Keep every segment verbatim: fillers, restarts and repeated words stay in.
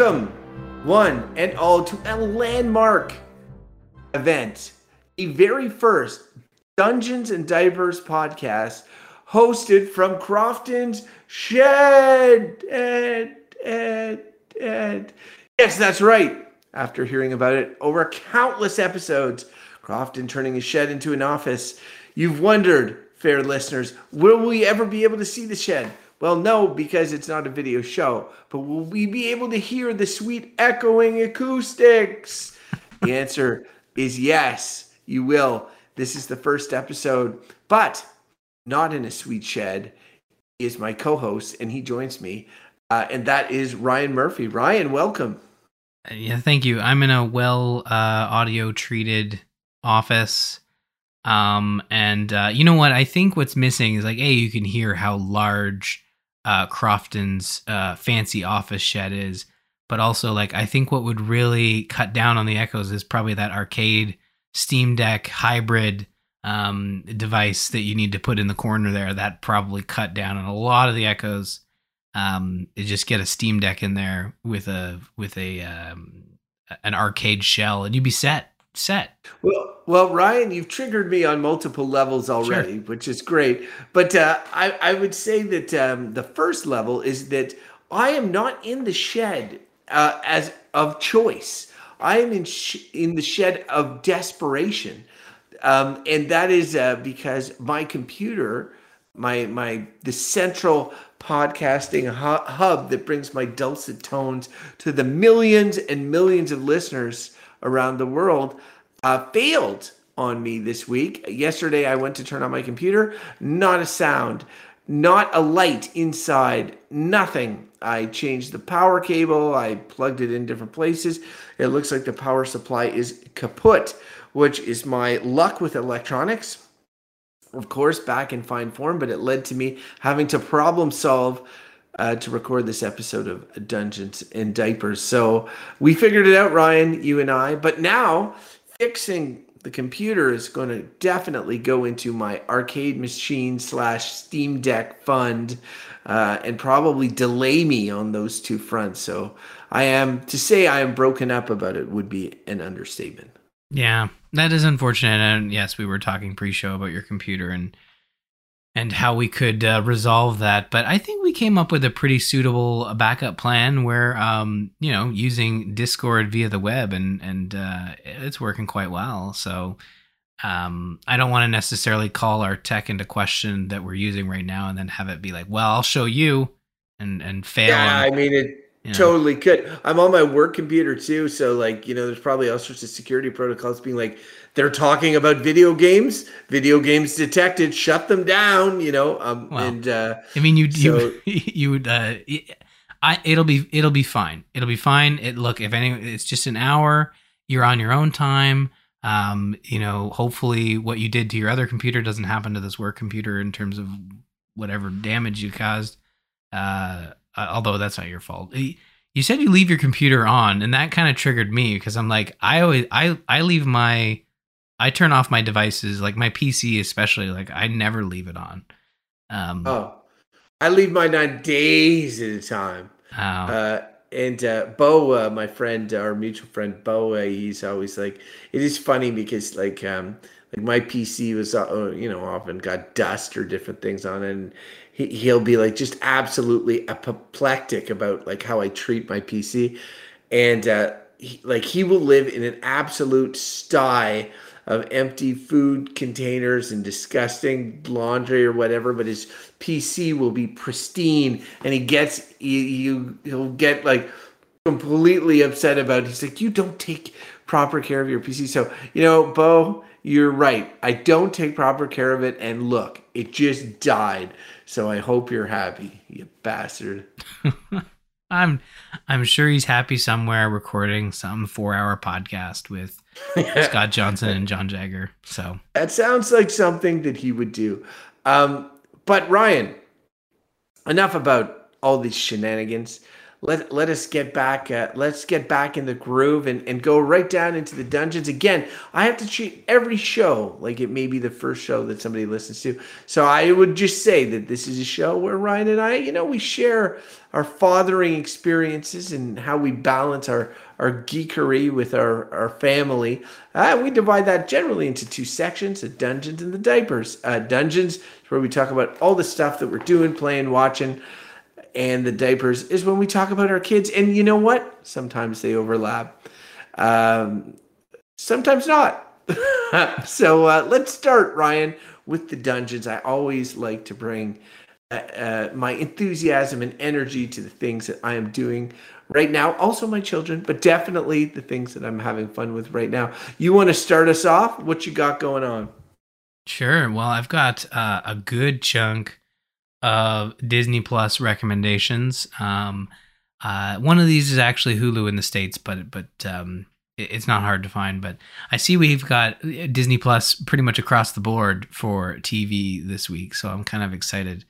Welcome, one and all, to a landmark event, the very first Dungeons and Divers podcast hosted from Crofton's shed. Ed, ed, ed. Yes, that's right. After hearing about it over countless episodes, Crofton turning his shed into an office, you've wondered, fair listeners, will we ever be able to see the shed? Well, no, because it's not a video show. But will we be able to hear the sweet echoing acoustics? The answer is yes, you will. This is the first episode, but not in a sweet shed. He is my co-host, and he joins me, uh, and that is Ryan Murphy. Ryan, welcome. Yeah, thank you. I'm in a well uh, audio-treated office. Um, and uh, you know what? I think what's missing is like, hey, you can hear how large uh, Crofton's uh, fancy office shed is. But also, like, I think what would really cut down on the echoes is probably that arcade Steam Deck hybrid um, device that you need to put in the corner there. That probably cut down on a lot of the echoes. Um, just get a Steam Deck in there with a with a um, an arcade shell, and you'd be set. Set. Well, well, Ryan, you've triggered me on multiple levels already, sure, which is great. But uh, I, I would say that um, the first level is that I am not in the shed uh, as of choice. I am in sh- in the shed of desperation, um, and that is uh, because my computer, my my the central podcasting hu- hub that brings my dulcet tones to the millions and millions of listeners around the world, uh, failed on me this week. Yesterday, I went to turn on my computer. Not a sound, not a light inside, nothing. I changed the power cable. I plugged it in different places. It looks like the power supply is kaput, which is my luck with electronics. Of course, back in fine form, but it led to me having to problem solve Uh, to record this episode of Dungeons and Diapers. So we figured it out, Ryan, you and I. But now fixing the computer is going to definitely go into my arcade machine slash Steam Deck fund uh, and probably delay me on those two fronts. So I am, to say I am broken up about it would be an understatement. Yeah, that is unfortunate. And yes, we were talking pre-show about your computer and and how we could uh, resolve that. But I think we came up with a pretty suitable backup plan where, um, you know, using Discord via the web, and, and uh, it's working quite well. So um, I don't want to necessarily call our tech into question that we're using right now and then have it be like, well, I'll show you and, and fail. Yeah, and, I mean, it you know. Totally could. I'm on my work computer too. So like, you know, there's probably all sorts of security protocols being like, they're talking about video games. Video games detected. Shut them down. You know. Um, well, and uh, I mean, you so, you you would. Uh, I it'll be it'll be fine. It'll be fine. It look if any, it's just an hour. You're on your own time. Um, you know. Hopefully, what you did to your other computer doesn't happen to this work computer in terms of whatever damage you caused. Uh, although that's not your fault. You said you leave your computer on, and that kind of triggered me because I'm like, I always I I leave my I turn off my devices, like my P C especially, like I never leave it on. Um, oh, I leave mine on days at a time. Oh. Uh, and uh, Bo, uh, my friend, our mutual friend, Bo, uh, he's always like, it is funny because like um, like my P C was, uh, you know, often got dust or different things on it. And he, he'll be like just absolutely apoplectic about like how I treat my P C. And uh, he, like he will live in an absolute sty of empty food containers and disgusting laundry or whatever, but his P C will be pristine, and he gets you. He'll get like completely upset about it. He's like, "You don't take proper care of your P C." So you know, Bo, you're right. I don't take proper care of it, and look, it just died. So I hope you're happy, you bastard. I'm, I'm sure he's happy somewhere recording some four-hour podcast with Scott Johnson and John Jagger. So that sounds like something that he would do. Um, but Ryan, enough about all these shenanigans. let let us get back uh, let's get back in the groove and, and go right down into the dungeons. Again, I have to treat every show like it may be the first show that somebody listens to. So I would just say that this is a show where Ryan and I, you know, we share our fathering experiences and how we balance our, our geekery with our, our family. Uh, we divide that generally into two sections, the dungeons and the diapers. Uh, dungeons is where we talk about all the stuff that we're doing, playing, watching. And the diapers is when we talk about our kids. And you know what? Sometimes they overlap. Um, sometimes not. So uh, let's start, Ryan, with the dungeons. I always like to bring uh, uh, my enthusiasm and energy to the things that I am doing right now. Also my children, but definitely the things that I'm having fun with right now. You want to start us off? What you got going on? Sure. Well, I've got uh, a good chunk of Disney Plus recommendations. Um, uh, one of these is actually Hulu in the States, but but um, it, it's not hard to find. But I see we've got Disney Plus pretty much across the board for T V this week, so I'm kind of excited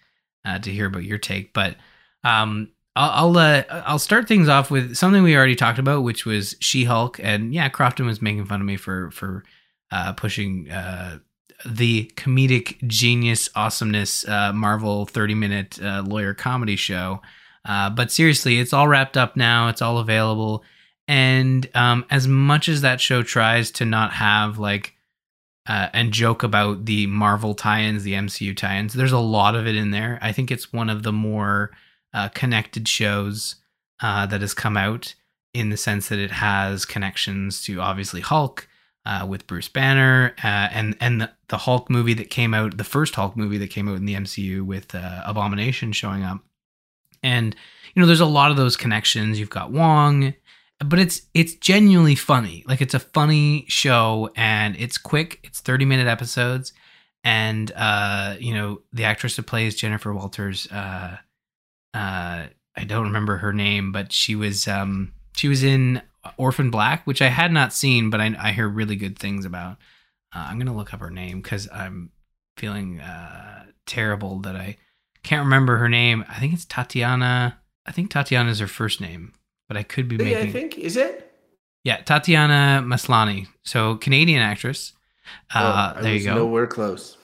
uh, to hear about your take. But um, I'll I'll, uh, I'll start things off with something we already talked about, which was She-Hulk. And yeah, Crofton was making fun of me for for uh, pushing. Uh, the comedic genius awesomeness uh, Marvel thirty minute uh, lawyer comedy show. Uh, but seriously, it's all wrapped up now. It's all available. And um, as much as that show tries to not have like uh, and joke about the Marvel tie-ins, the M C U tie-ins, there's a lot of it in there. I think it's one of the more uh, connected shows uh, that has come out in the sense that it has connections to obviously Hulk, Uh, with Bruce Banner uh, and and the, the Hulk movie that came out, the first Hulk movie that came out in the M C U with uh, Abomination showing up, and you know there's a lot of those connections. You've got Wong, but it's it's genuinely funny. Like it's a funny show and it's quick. It's thirty minute episodes, and uh, you know the actress that plays Jennifer Walters, uh, uh, I don't remember her name, but she was um, she was in Orphan Black, which I had not seen, but I, I hear really good things about. Uh, I'm gonna look up her name because I'm feeling uh, terrible that I can't remember her name. I think it's Tatiana. I think Tatiana is her first name, but I could be yeah, making. I think is it. Yeah, Tatiana Maslany. So Canadian actress. Uh, oh, there you go. Nowhere close.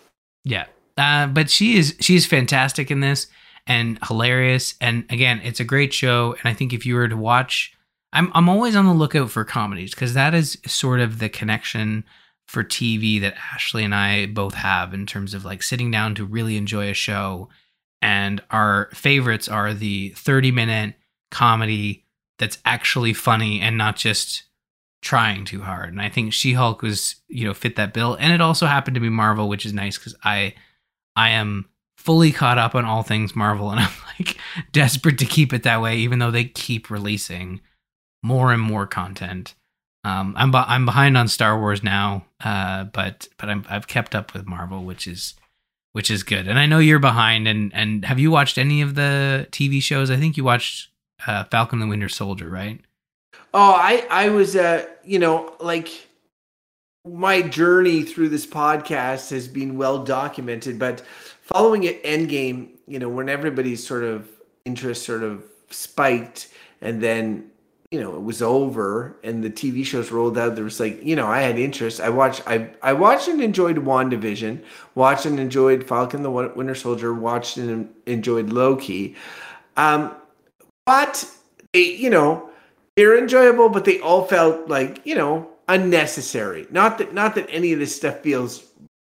Yeah, uh, but she is she is fantastic in this and hilarious. And again, it's a great show. And I think if you were to watch. I'm I'm always on the lookout for comedies because that is sort of the connection for T V that Ashley and I both have in terms of like sitting down to really enjoy a show. And our favorites are the thirty minute comedy that's actually funny and not just trying too hard. And I think She-Hulk was, you know, fit that bill. And it also happened to be Marvel, which is nice because I I am fully caught up on all things Marvel and I'm like desperate to keep it that way, even though they keep releasing more and more content. Um, I'm be- I'm behind on Star Wars now, uh, but but I'm, I've kept up with Marvel, which is which is good. And I know you're behind. And and have you watched any of the T V shows? I think you watched uh, Falcon and the Winter Soldier, right? Oh, I I was uh, you know like my journey through this podcast has been well documented, but following Endgame, you know, when everybody's sort of interest sort of spiked, and then. You know, it was over and the T V shows rolled out. There was like, you know, I had interest. I watched, I, I watched and enjoyed WandaVision, watched and enjoyed Falcon the Winter Soldier, watched and enjoyed Loki. Um, but, they, you know, they're enjoyable, but they all felt like, you know, unnecessary. Not that, not that any of this stuff feels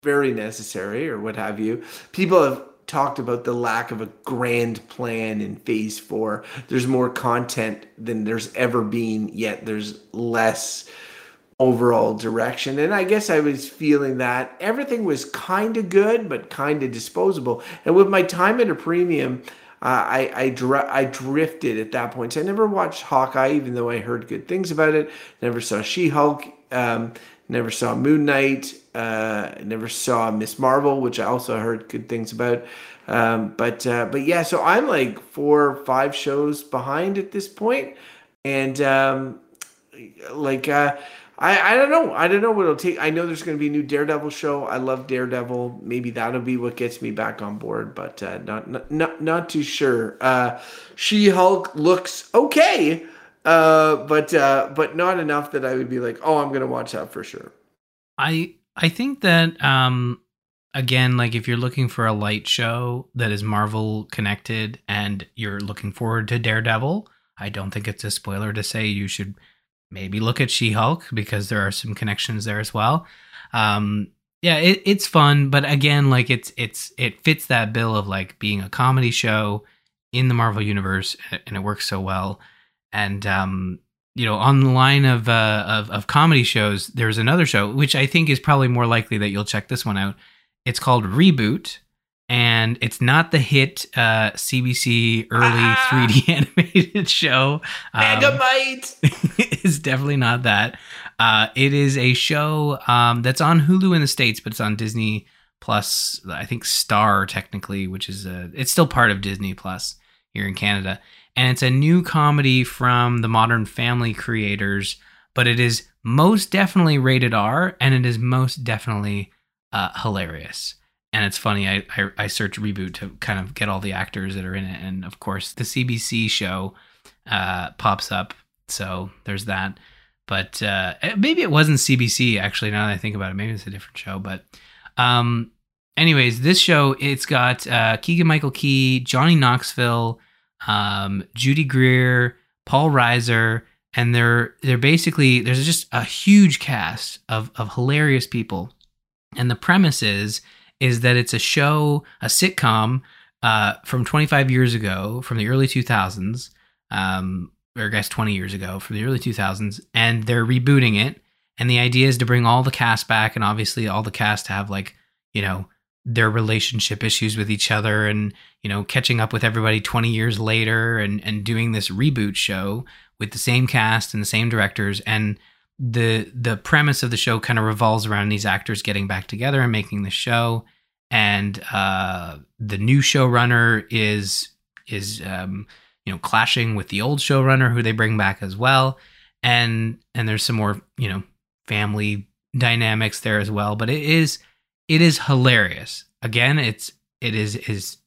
very necessary or what have you. People have talked about the lack of a grand plan in phase four. There's more content than there's ever been, yet there's less overall direction. And I guess I was feeling that everything was kind of good, but kind of disposable. And with my time at a premium, uh, I, I, dr- I drifted at that point. So I never watched Hawkeye, even though I heard good things about it. Never saw She-Hulk, um, never saw Moon Knight. Uh, never saw Miss Marvel, which I also heard good things about. Um, but uh, but yeah, so I'm like four or five shows behind at this point. And um, like uh, I, I don't know. I don't know what it'll take. I know there's going to be a new Daredevil show. I love Daredevil. Maybe that'll be what gets me back on board, but uh, not, not not not too sure. Uh, She-Hulk looks okay, uh, but uh, but not enough that I would be like, oh, I'm going to watch that for sure. I I think that um, again, like if you're looking for a light show that is Marvel connected and you're looking forward to Daredevil, I don't think it's a spoiler to say you should maybe look at She-Hulk because there are some connections there as well. Um, yeah, it, it's fun, but again, like it's it's it fits that bill of like being a comedy show in the Marvel universe, and it works so well. And um, you know, on the line of uh, of of comedy shows, there's another show which I think is probably more likely that you'll check this one out. It's called Reboot. And it's not the hit uh, C B C early ah, three D animated show. Um, Megabyte! It's definitely not that. Uh, it is a show um, that's on Hulu in the States, but it's on Disney Plus, I think Star technically, which is a, it's still part of Disney Plus here in Canada. And it's a new comedy from the Modern Family creators, but it is most definitely rated R, and it is most definitely uh, hilarious. And it's funny, I, I, I searched Reboot to kind of get all the actors that are in it. And of course, the C B C show uh, pops up. So there's that. But uh, maybe it wasn't C B C, actually, now that I think about it. Maybe it's a different show. But um, anyways, this show, it's got uh, Keegan-Michael Key, Johnny Knoxville, um, Judy Greer, Paul Reiser. And they're, they're basically, there's just a huge cast of, of hilarious people. And the premise is... is that it's a show, a sitcom uh, from twenty-five years ago, from the early two thousands, um, or I guess twenty years ago, from the early two thousands, and they're rebooting it. And the idea is to bring all the cast back, and obviously all the cast have, like, you know, their relationship issues with each other and, you know, catching up with everybody twenty years later and, and doing this reboot show with the same cast and the same directors. And the the premise of the show kind of revolves around these actors getting back together and making the show. And uh, the new showrunner is is um, you know, clashing with the old showrunner who they bring back as well. And and there's some more, you know, family dynamics there as well. But it is it is hilarious. Again, it's it is is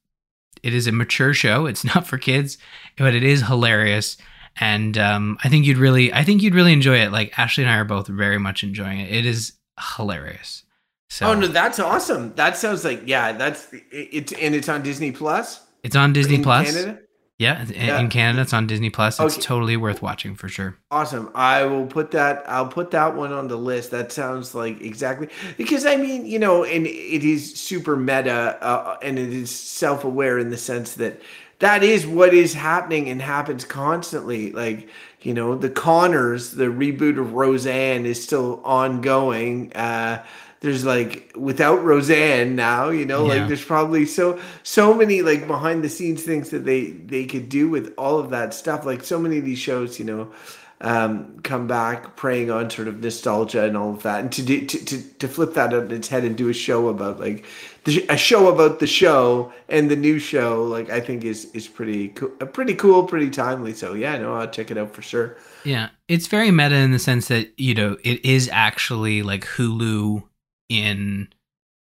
it is a mature show. It's not for kids, but it is hilarious. And um, I think you'd really, I think you'd really enjoy it. Like Ashley and I are both very much enjoying it. It is hilarious. So, oh no, that's awesome. That sounds like yeah. That's it's and it's on Disney Plus. It's on Disney in Plus. Canada? Yeah, in, yeah, in Canada, it's on Disney Plus. It's okay. Totally worth watching for sure. Awesome. I will put that. I'll put that one on the list. That sounds like exactly because I mean, you know, and it is super meta uh, and it is self-aware in the sense that. That is what is happening and happens constantly. Like, you know, the Conners, the reboot of Roseanne is still ongoing. Uh, there's like without Roseanne now, you know, yeah. Like there's probably so, so many like behind the scenes things that they, they could do with all of that stuff. Like so many of these shows, you know, um, come back preying on sort of nostalgia and all of that. And to do, to, to, to flip that on its head and do a show about like, a show about the show and the new show, like I think is is pretty cool, pretty cool, pretty timely. So yeah, no, I'll check it out for sure. Yeah, it's very meta in the sense that you know it is actually like Hulu in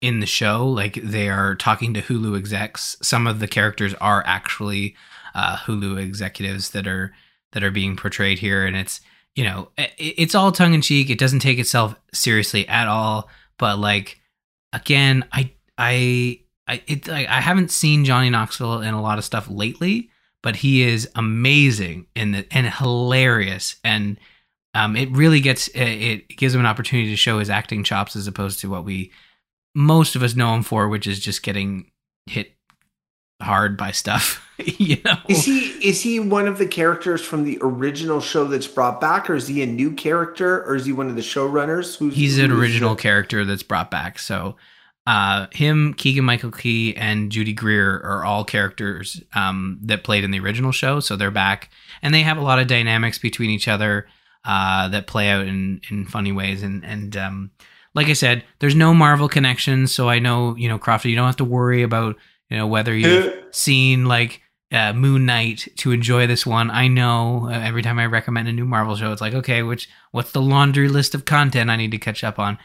in the show. Like they are talking to Hulu execs. Some of the characters are actually uh, Hulu executives that are that are being portrayed here, and it's you know it, it's all tongue in cheek. It doesn't take itself seriously at all. But like again, I. I I it I, I haven't seen Johnny Knoxville in a lot of stuff lately, but he is amazing in the and hilarious, and um, it really gets it, it gives him an opportunity to show his acting chops as opposed to what we most of us know him for, which is just getting hit hard by stuff. You know, is he is he one of the characters from the original show that's brought back, or is he a new character, or is he one of the showrunners? Who's he's an original character that's brought back, so. Uh, him, Keegan-Michael Key, and Judy Greer are all characters um, that played in the original show, so they're back. And they have a lot of dynamics between each other uh, that play out in, in funny ways. And, and um, like I said, there's no Marvel connections, so I know, you know, Crawford, you don't have to worry about, you know, whether you've seen, like, uh, Moon Knight to enjoy this one. I know uh, every time I recommend a new Marvel show, it's like, okay, which what's the laundry list of content I need to catch up on?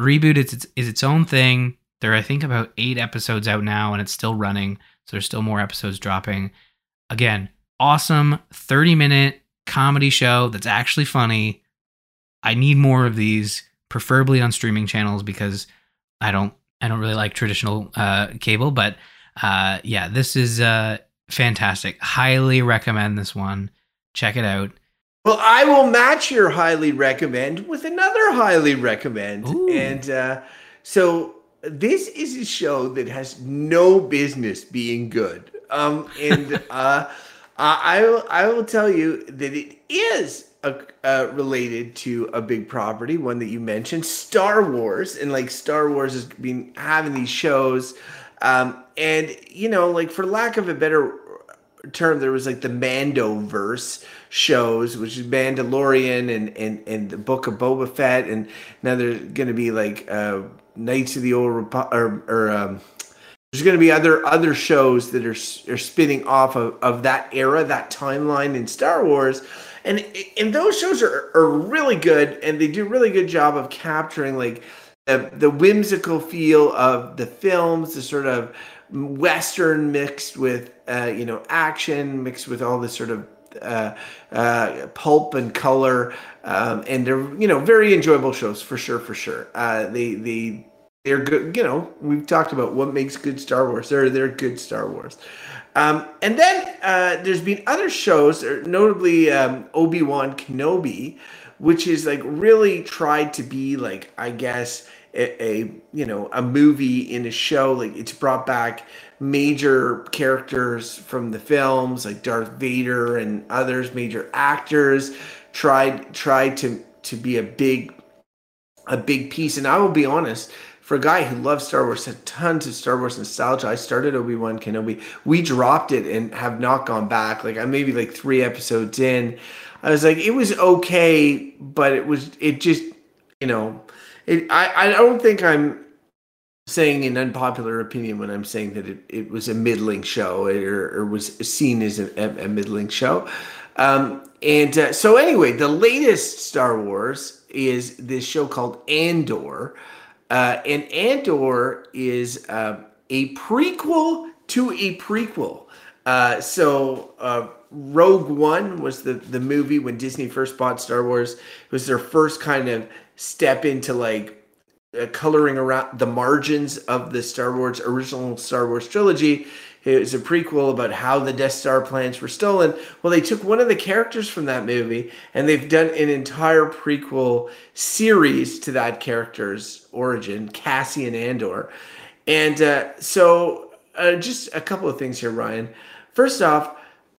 Reboot is its, is its own thing. There are, I think, about eight episodes out now, and it's still running, so there's still more episodes dropping. Again, awesome thirty-minute comedy show that's actually funny. I need more of these, preferably on streaming channels, because I don't I don't really like traditional uh, cable. But uh, yeah, this is uh, fantastic. Highly recommend this one. Check it out. Well, I will match your highly recommend with another highly recommend. Ooh. And uh, so this is a show that has no business being good. Um, and uh, I, will, I will tell you that it is a, uh, related to a big property, one that you mentioned, Star Wars. And like Star Wars has been having these shows. Um, and, you know, like for lack of a better term, there was like the Mandoverse shows, which is Mandalorian and, and, and the Book of Boba Fett. And now there's going to be like uh, Knights of the Old Republic or... or um, there's going to be other other shows that are, are spinning off of, of that era, that timeline in Star Wars. And and those shows are, are really good, and they do a really good job of capturing like the, the whimsical feel of the films, the sort of Western mixed with, uh, you know, action, mixed with all this sort of uh, uh, pulp and color. Um, and they're, you know, very enjoyable shows for sure, for sure. Uh, they they... They're good, you know, we've talked about what makes good Star Wars. They're, they're good Star Wars. Um, and then uh, there's been other shows, notably um, Obi-Wan Kenobi, which is like really tried to be like, I guess, a, a, you know, a movie in a show. Like it's brought back major characters from the films, like Darth Vader and others, major actors, tried tried to, to be a big, a big piece. And I will be honest, for a guy who loves Star Wars, had tons of Star Wars nostalgia. I started Obi-Wan Kenobi. We dropped it and have not gone back. Like I'm maybe like three episodes in. I was like, it was okay, but it was it just, you know, it. I, I don't think I'm saying an unpopular opinion when I'm saying that it, it was a middling show or, or was seen as a, a middling show. Um, and uh, so anyway, the latest Star Wars is this show called Andor. Uh, and Andor is uh, a prequel to a prequel. Uh, so uh, Rogue One was the, the movie when Disney first bought Star Wars. It was their first kind of step into like uh, coloring around the margins of the Star Wars, original Star Wars trilogy. It was a prequel about how the Death Star plans were stolen. Well, they took one of the characters from that movie and they've done an entire prequel series to that character's origin, Cassian Andor. And uh, so uh, just a couple of things here, Ryan. First off,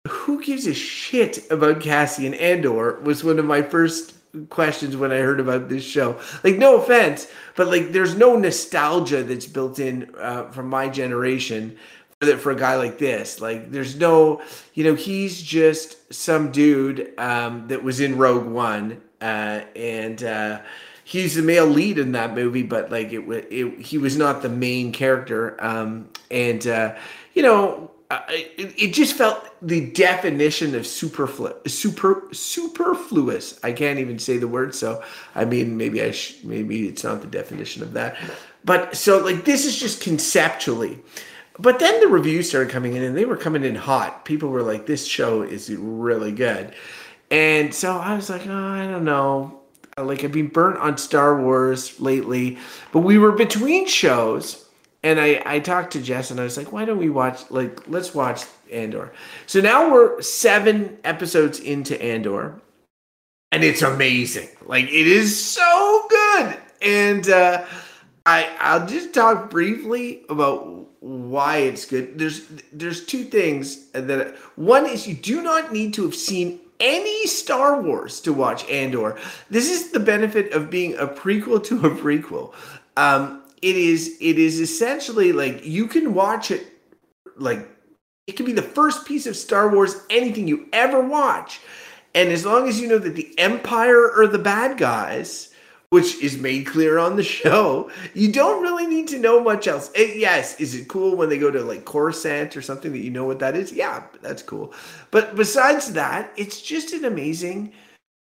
who gives a shit about Cassian Andor was one of my first questions when I heard about this show. Like, no offense, but like there's no nostalgia that's built in uh, from my generation that for a guy like this. Like there's no, you know, he's just some dude um that was in Rogue One uh and uh he's the male lead in that movie, but like it was it, he was not the main character. Um and uh you know uh, it, it just felt the definition of superflu super superfluous. I can't even say the word, so I mean maybe I sh- maybe it's not the definition of that, but so like this is just conceptually. But then the reviews started coming in and they were coming in hot. People were like, this show is really good. And so I was like, oh, I don't know. Like I've been burnt on Star Wars lately. But we were between shows. And I, I talked to Jess and I was like, why don't we watch, like, let's watch Andor. So now we're seven episodes into Andor. And it's amazing. Like it is so good. And uh, I, I'll just talk briefly about why it's good. There's there's two things that one is you do not need to have seen any Star Wars to watch Andor. This is the benefit of being a prequel to a prequel. Um, it is it is essentially like you can watch it like it can be the first piece of Star Wars, anything you ever watch, and as long as you know that the Empire are the bad guys which is made clear on the show, you don't really need to know much else. It, yes, is it cool when they go to like Coruscant or something that you know what that is? Yeah, that's cool. But besides that, it's just an amazing...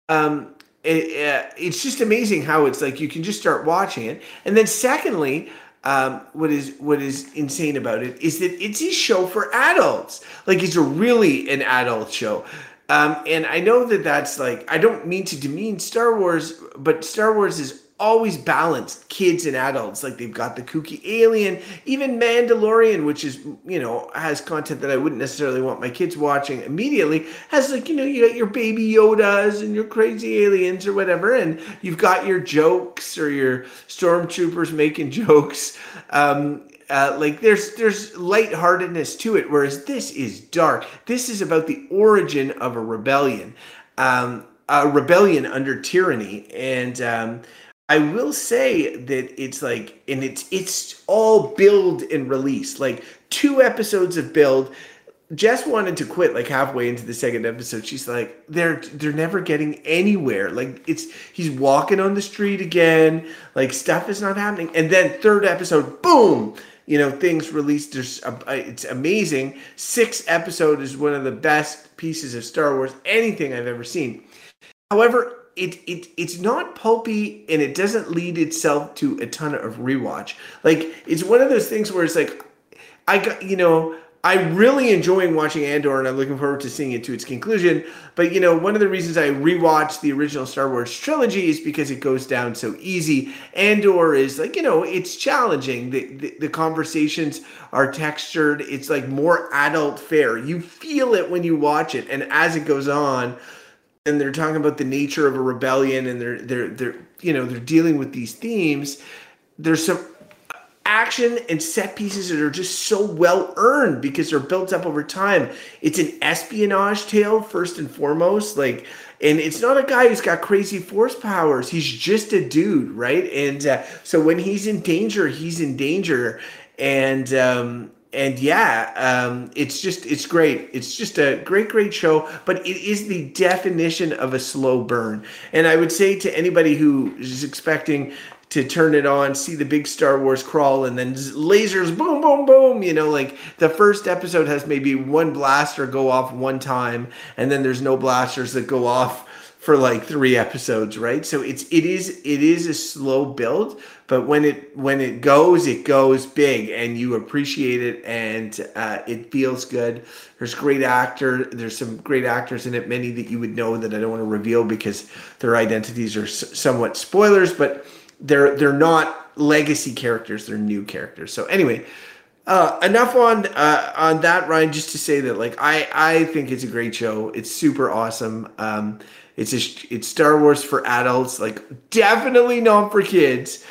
Um, it, uh, it's just amazing how it's like you can just start watching it. And then secondly... Um, what is what is insane about it is that it's a show for adults. Like, it's a really an adult show. Um, and I know that that's like, I don't mean to demean Star Wars, but Star Wars is always balanced, kids and adults. Like, they've got the kooky alien, even Mandalorian, which is, you know, has content that I wouldn't necessarily want my kids watching immediately. Has like, you know, you got your baby Yodas and your crazy aliens or whatever, and you've got your jokes or your stormtroopers making jokes. Um, uh, like there's there's lightheartedness to it, whereas this is dark. This is about the origin of a rebellion, um, a rebellion under tyranny, and um, I will say that it's like, and it's it's all build and release, like two episodes of build. Jess wanted to quit like halfway into the second episode. She's like, they're they're never getting anywhere. Like, it's he's walking on the street again. Like, stuff is not happening. And then third episode, boom, you know, things released. There's a, it's amazing. Sixth episode is one of the best pieces of Star Wars anything I've ever seen. However, It it it's not pulpy, and it doesn't lead itself to a ton of rewatch. Like, it's one of those things where it's like, I got, you know, I'm really enjoying watching Andor, and I'm looking forward to seeing it to its conclusion. But, you know, one of the reasons I rewatched the original Star Wars trilogy is because it goes down so easy. Andor is like, you know, it's challenging. The the, the conversations are textured. It's like more adult fare. You feel it when you watch it, and as it goes on. And they're talking about the nature of a rebellion, and they're they're they're you know they're dealing with these themes. There's some action and set pieces that are just so well earned because they're built up over time. It's an espionage tale first and foremost, like, and it's not a guy who's got crazy force powers. He's just a dude, right? And uh, so when he's in danger, he's in danger, and. Um, And yeah, um, it's just, it's great. It's just a great, great show, but it is the definition of a slow burn. And I would say to anybody who is expecting to turn it on, see the big Star Wars crawl and then lasers, boom, boom, boom, you know, like the first episode has maybe one blaster go off one time, and then there's no blasters that go off for like three episodes, right? So it's it is it is a slow build, but when it when it goes, it goes big, and you appreciate it, and uh, it feels good. There's great actor, there's some great actors in it, many that you would know that I don't want to reveal because their identities are s- somewhat spoilers, but they're they're not legacy characters; they're new characters. So anyway. Uh, enough on uh, on that, Ryan, just to say that, like, I, I think it's a great show. It's super awesome. Um, it's a, it's Star Wars for adults, like, definitely not for kids.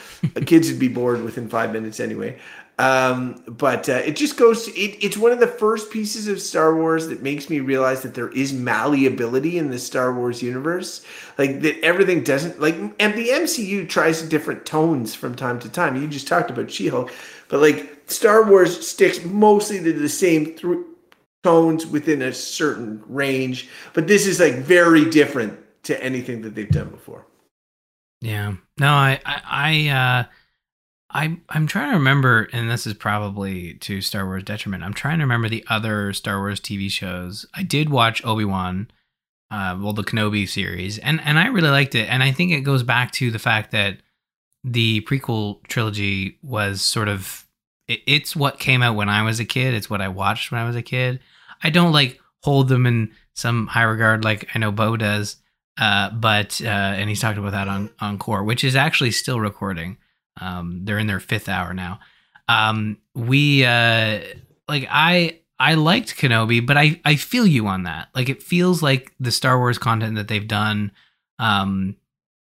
Kids would be bored within five minutes anyway. Um, but uh, it just goes to, it, it's one of the first pieces of Star Wars that makes me realize that there is malleability in the Star Wars universe. Like, that everything doesn't, like, and the M C U tries different tones from time to time. You just talked about She-Hulk, but like, Star Wars sticks mostly to the same th- tones within a certain range, but this is like very different to anything that they've done before. Yeah, no, I, I, I uh, I, I'm trying to remember, and this is probably to Star Wars detriment. I'm trying to remember the other Star Wars T V shows. I did watch Obi-Wan, uh, well, the Kenobi series, and and I really liked it, and I think it goes back to the fact that the prequel trilogy was sort of. It's what came out when I was a kid. It's what I watched when I was a kid. I don't like hold them in some high regard like I know Bo does, uh, but uh, and he's talked about that on on Core, which is actually still recording. Um, they're in their fifth hour now. Um, we uh, like I I liked Kenobi, but I I feel you on that. Like, it feels like the Star Wars content that they've done um,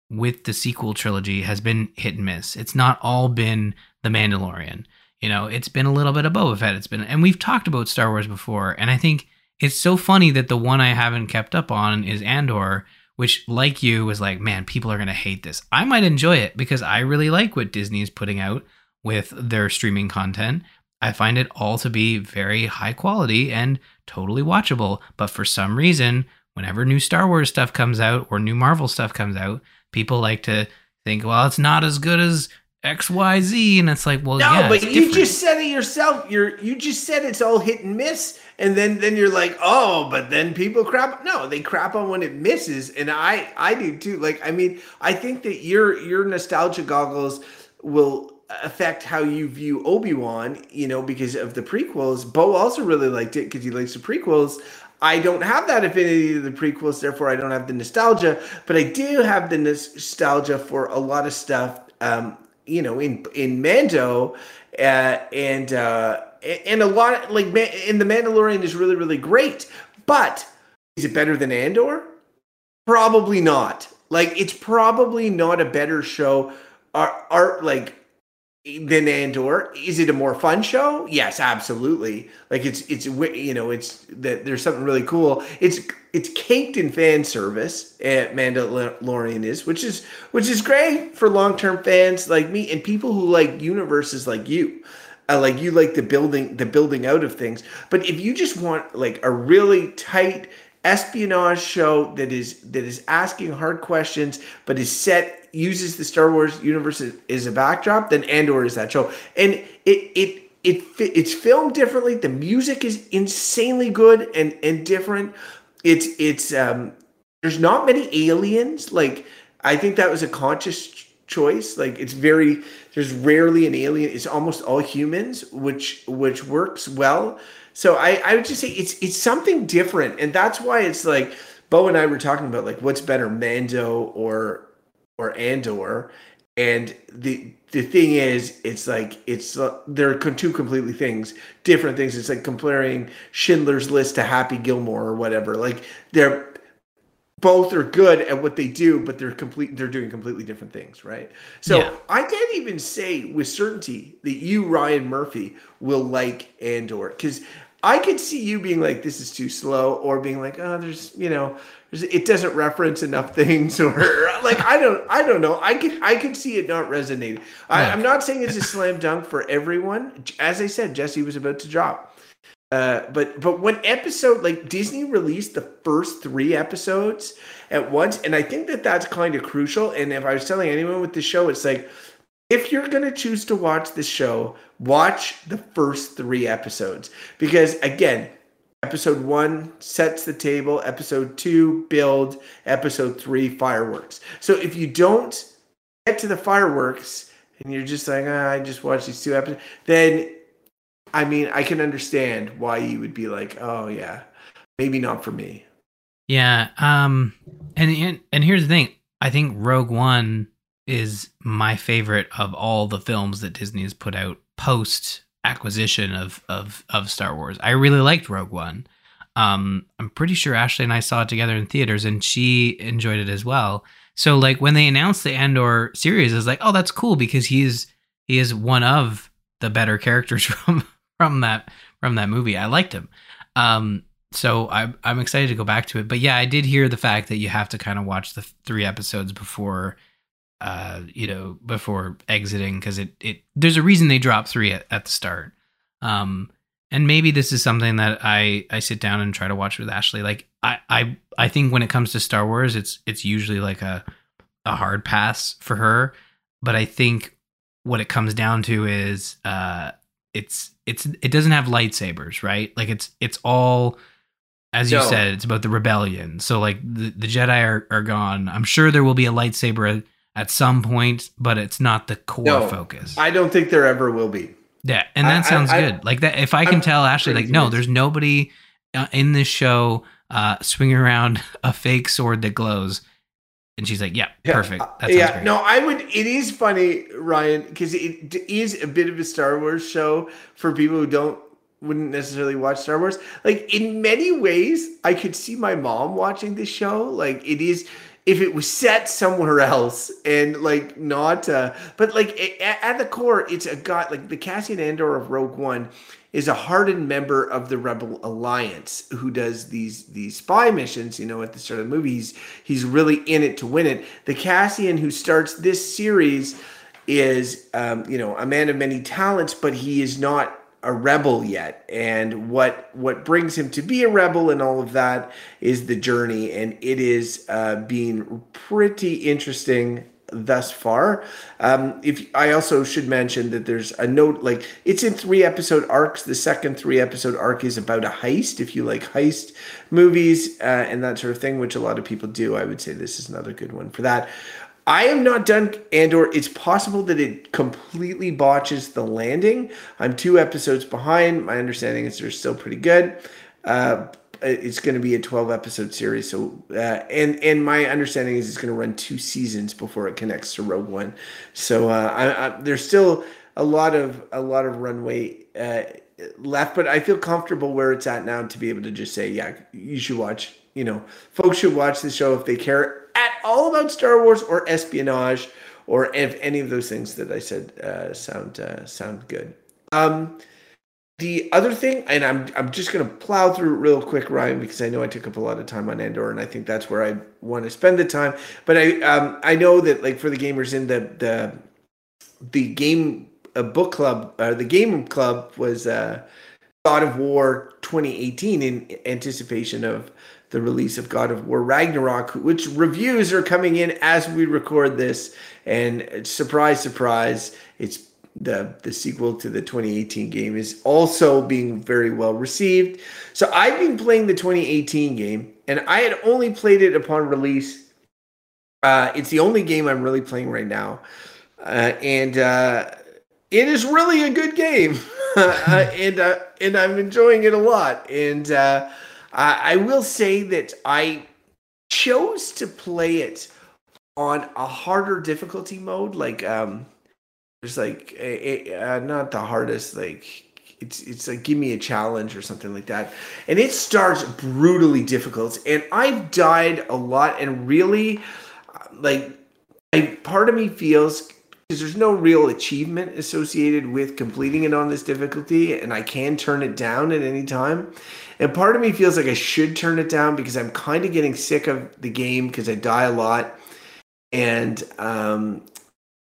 with the sequel trilogy has been hit and miss. It's not all been The Mandalorian. You know, it's been a little bit of Boba Fett. It's been, and we've talked about Star Wars before. And I think it's so funny that the one I haven't kept up on is Andor, which, like you, was like, man, people are going to hate this. I might enjoy it because I really like what Disney is putting out with their streaming content. I find it all to be very high quality and totally watchable. But for some reason, whenever new Star Wars stuff comes out or new Marvel stuff comes out, people like to think, well, it's not as good as X Y Z, and it's like, well, no, yeah, but you different. Just said it yourself. You're you just said it's all hit and miss, and then then you're like, oh, but then people crap. No, they crap on when it misses, and I I do too. Like, I mean, I think that your your nostalgia goggles will affect how you view Obi-Wan, you know, because of the prequels. Bo also really liked it because he likes the prequels. I don't have that affinity to the prequels, therefore I don't have the nostalgia, but I do have the nostalgia for a lot of stuff, um, you know, in in Mando, uh, and uh, and a lot of, like, and the Mandalorian is really, really great, but is it better than Andor? Probably not. Like, it's probably not a better show, or, or like, than Andor. Is it a more fun show? Yes, absolutely. Like, it's it's you know it's that there's something really cool. It's it's caked in fan service. At Mandalorian is, which is which is great for long term fans like me and people who like universes like you, uh, like you like the building the building out of things. But if you just want like a really tight espionage show that is that is asking hard questions but is set. Uses the Star Wars universe as a backdrop, then Andor is that show. And it it it it's filmed differently. The music is insanely good and and different. It's it's um there's not many aliens. Like, I think that was a conscious choice. Like, it's very there's rarely an alien. It's almost all humans, which which works well. So I I would just say it's it's something different, and that's why it's like Bo and I were talking about, like, what's better, Mando or or Andor, and the the thing is, it's like, it's, uh, they're two completely things, different things. It's like comparing Schindler's List to Happy Gilmore or whatever. Like, they're, both are good at what they do, but they're complete, they're doing completely different things, right? So yeah. I can't even say with certainty that you, Ryan Murphy, will like Andor, because I could see you being like, this is too slow, or being like, oh, there's, you know, it doesn't reference enough things, or like, I don't, I don't know. I could, I could see it not resonating. I, I'm not saying it's a slam dunk for everyone. As I said, Jesse was about to drop. Uh, but, but when episode, like, Disney released the first three episodes at once. And I think that that's kind of crucial. And if I was telling anyone with the show, it's like, if you're going to choose to watch the show, watch the first three episodes, because again, episode one sets the table, episode two build, episode three fireworks. So if you don't get to the fireworks and you're just like, oh, I just watched these two episodes, then, I mean, I can understand why you would be like, oh yeah, maybe not for me. Yeah. Um, and, and, and here's the thing. I think Rogue One is my favorite of all the films that Disney has put out post acquisition of of of Star Wars. I really liked Rogue One. Um, I'm pretty sure Ashley and I saw it together in theaters, and she enjoyed it as well. So, like, when they announced the Andor series, I was like, oh, that's cool, because he is he is one of the better characters from from that from that movie. I liked him. Um, so I, I'm excited to go back to it. But yeah, I did hear the fact that you have to kind of watch the three episodes before. Uh, you know, before exiting, because it, it there's a reason they drop three at, at the start. Um, and maybe this is something that I, I sit down and try to watch with Ashley. Like, I, I I think when it comes to Star Wars, it's it's usually like a a hard pass for her. But I think what it comes down to is uh, it's it's it doesn't have lightsabers, right? Like, it's it's all, as you no. said, it's about the rebellion. So, like, the, the Jedi are, are gone. I'm sure there will be a lightsaber at some point, but it's not the core no, focus. I don't think there ever will be. Yeah, and that I, sounds I, good. I, like that, if I can I'm tell Ashley, like, no, there's nobody uh, in this show uh, swinging around a fake sword that glows, and she's like, yeah, yeah perfect. That yeah, great. No, I would. It is funny, Ryan, because it is a bit of a Star Wars show for people who don't wouldn't necessarily watch Star Wars. Like, in many ways, I could see my mom watching this show. Like, it is. If it was set somewhere else and like not, uh, but like at, at the core, it's a god, like the Cassian Andor of Rogue One is a hardened member of the Rebel Alliance who does these, these spy missions, you know, at the start of the movie, he's, he's really in it to win it. The Cassian who starts this series is, um, you know, a man of many talents, but he is not a rebel yet, and what what brings him to be a rebel and all of that is the journey, and it is uh being pretty interesting thus far. Um, if I also should mention that there's a note, like it's in three episode arcs. The second three episode arc is about a heist. If you like heist movies uh, and that sort of thing, which a lot of people do, I would say this is another good one for that. I am not done Andor. It's possible that it completely botches the landing. I'm two episodes behind. My understanding is they're still pretty good. Uh, it's going to be a twelve episode series. So, uh, and, and my understanding is it's going to run two seasons before it connects to Rogue One. So, uh, I, I, there's still a lot of, a lot of runway, uh, left, but I feel comfortable where it's at now to be able to just say, yeah, you should watch, you know, folks should watch the show if they care at all about Star Wars or espionage or if any of those things that I said, uh, sound, uh, sound good. Um, The other thing, and I'm I'm just going to plow through it real quick, Ryan, because I know I took up a lot of time on Andor, and I think that's where I want to spend the time. But I um, I know that like for the gamers in the the the game uh, book club, uh, the game club was uh, God of War twenty eighteen in anticipation of the release of God of War Ragnarok, which reviews are coming in as we record this, and surprise, surprise, it's. The, the sequel to the twenty eighteen game is also being very well received. So I've been playing the twenty eighteen game, and I had only played it upon release. Uh, it's the only game I'm really playing right now. Uh, and uh, it is really a good game. uh, and uh, and I'm enjoying it a lot. And uh, I, I will say that I chose to play it on a harder difficulty mode, like... Um, There's like a, a, uh, not the hardest, like it's it's like give me a challenge or something like that, and it starts brutally difficult. And I've died a lot, and really, like, I, part of me feels because there's no real achievement associated with completing it on this difficulty, and I can turn it down at any time. And part of me feels like I should turn it down because I'm kind of getting sick of the game because I die a lot, and um.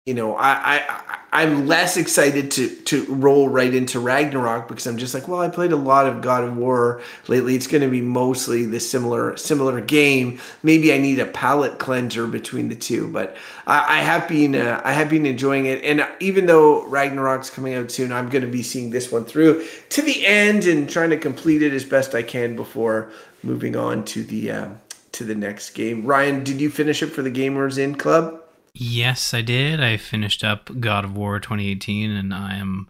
You know, I, I, I'm less excited to, to roll right into Ragnarok because I'm just like, well, I played a lot of God of War lately. It's going to be mostly the similar similar game. Maybe I need a palate cleanser between the two. But I, I have been uh, I have been enjoying it. And even though Ragnarok's coming out soon, I'm going to be seeing this one through to the end and trying to complete it as best I can before moving on to the uh, to the next game. Ryan, did you finish it for the Gamers Inn Club? Yes, I did. I finished up God of War twenty eighteen, and I am